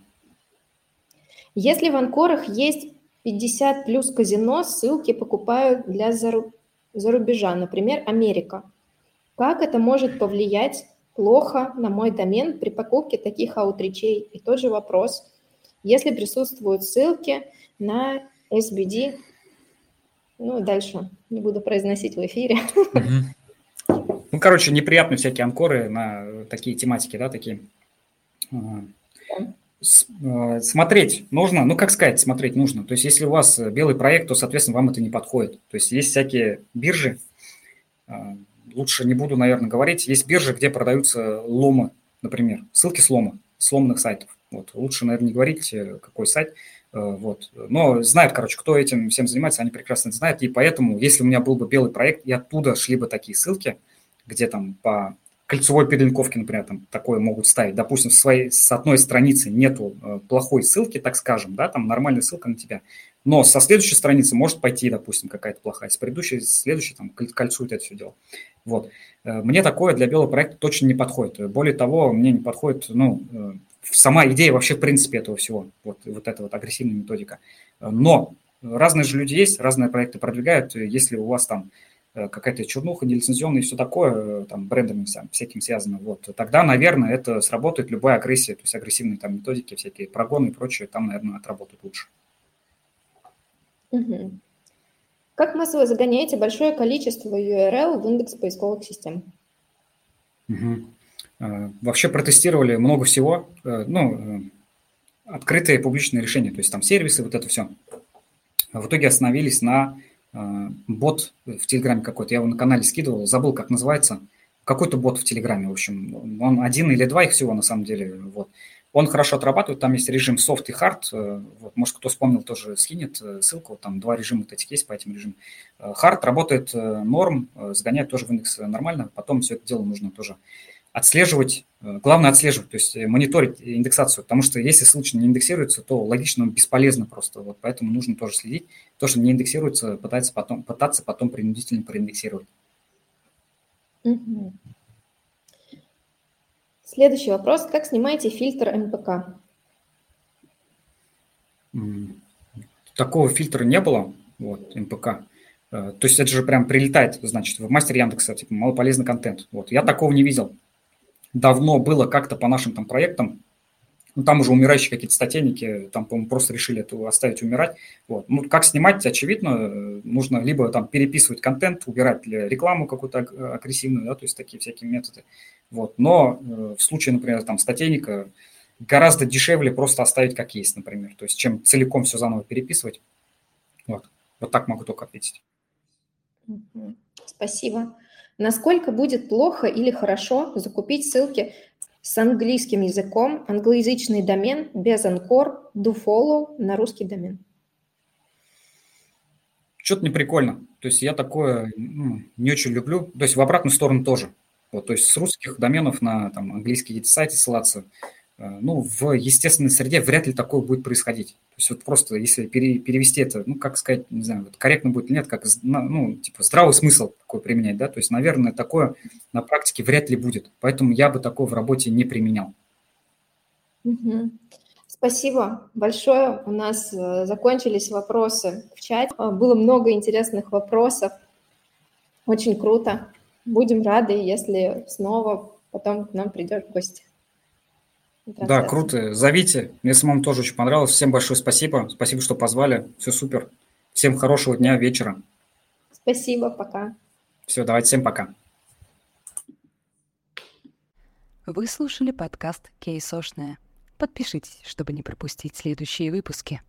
Если в анкорах есть пятьдесят плюс казино, ссылки покупают для зарубежа, например, Америка. Как это может повлиять плохо на мой домен при покупке таких аутричей? И тот же вопрос. Если присутствуют ссылки на эс би ди, ну, дальше не буду произносить в эфире. Mm-hmm. Ну, короче, неприятные всякие анкоры на такие тематики, да, такие. Yeah. Смотреть нужно, ну, как сказать, смотреть нужно. То есть, если у вас белый проект, то, соответственно, вам это не подходит. То есть, есть всякие биржи, лучше не буду, наверное, говорить, есть биржи, где продаются ломы, например, ссылки с лома, сломанных сайтов. Вот. Лучше, наверное, не говорить, какой сайт. Вот. Но знают, короче, кто этим всем занимается, они прекрасно это знают, и поэтому, если у меня был бы белый проект, и оттуда шли бы такие ссылки, где там по кольцевой перелинковке, например, там такое могут ставить, допустим, с, своей, с одной страницы нету плохой ссылки, так скажем, да, там нормальная ссылка на тебя, но со следующей страницы может пойти, допустим, какая-то плохая, с предыдущей, с следующей, там, кольцует это все дело. Вот. Мне такое для белого проекта точно не подходит. Более того, мне не подходит, ну, сама идея вообще в принципе этого всего, вот, вот эта вот агрессивная методика. Но разные же люди есть, разные проекты продвигают. Если у вас там какая-то чернуха, нелицензионная и все такое, там брендами всяким связано, вот, тогда, наверное, это сработает любая агрессия, то есть агрессивные там методики, всякие прогоны и прочее, там, наверное, отработают лучше. Угу. Как массово загоняете большое количество ю ар эл в индекс поисковых систем? Угу. Вообще протестировали много всего, ну, открытые публичные решения, то есть там сервисы, вот это все. В итоге остановились на бот в Телеграме какой-то, я его на канале скидывал, забыл, как называется, какой-то бот в Телеграме, в общем, он один или два их всего на самом деле, вот. Он хорошо отрабатывает, там есть режим soft и hard, вот, может, кто вспомнил, тоже скинет ссылку, там два режима вот этих есть по этим режимам. Hard работает норм, загоняет тоже в индекс нормально, потом все это дело нужно тоже отслеживать, главное отслеживать, то есть мониторить индексацию, потому что если ссылочный не индексируется, то логично бесполезно просто, вот поэтому нужно тоже следить, то, что не индексируется, пытаться потом, пытаться потом принудительно проиндексировать. Угу. Следующий вопрос. Как снимаете фильтр эм пэ ка? Такого фильтра не было, вот, эм пэ ка. То есть это же прям прилетает, значит, в мастер Яндекса, типа, малополезный контент. Вот, я такого не видел. Давно было как-то по нашим там проектам, ну, там уже умирающие какие-то статейники, там, по-моему, просто решили это оставить умирать. Вот. Ну, как снимать, очевидно, нужно либо там переписывать контент, убирать рекламу какую-то агрессивную, да, то есть такие всякие методы. Вот. Но э, в случае, например, там статейника гораздо дешевле просто оставить как есть, например, то есть чем целиком все заново переписывать. Вот, вот так могу только ответить. Спасибо. Насколько будет плохо или хорошо закупить ссылки с английским языком, англоязычный домен без анкор, dofollow на русский домен? Что-то неприкольно. То есть я такое ну, не очень люблю. То есть в обратную сторону тоже. Вот, то есть с русских доменов на там, английские сайты ссылаться. Ну, в естественной среде вряд ли такое будет происходить. То есть вот просто если пере, перевести это, ну, как сказать, не знаю, вот корректно будет или нет, как, ну, типа здравый смысл такой применять, да, то есть, наверное, такое на практике вряд ли будет. Поэтому я бы такое в работе не применял. Угу. Спасибо большое. У нас закончились вопросы в чате. Было много интересных вопросов. Очень круто. Будем рады, если снова потом к нам придешь в гости. Да, круто. Зовите. Мне самому тоже очень понравилось. Всем большое спасибо. Спасибо, что позвали. Все супер. Всем хорошего дня, вечера. Спасибо, пока. Все, давайте, всем пока. Вы слушали подкаст «Кейсошная». Подпишитесь, чтобы не пропустить следующие выпуски.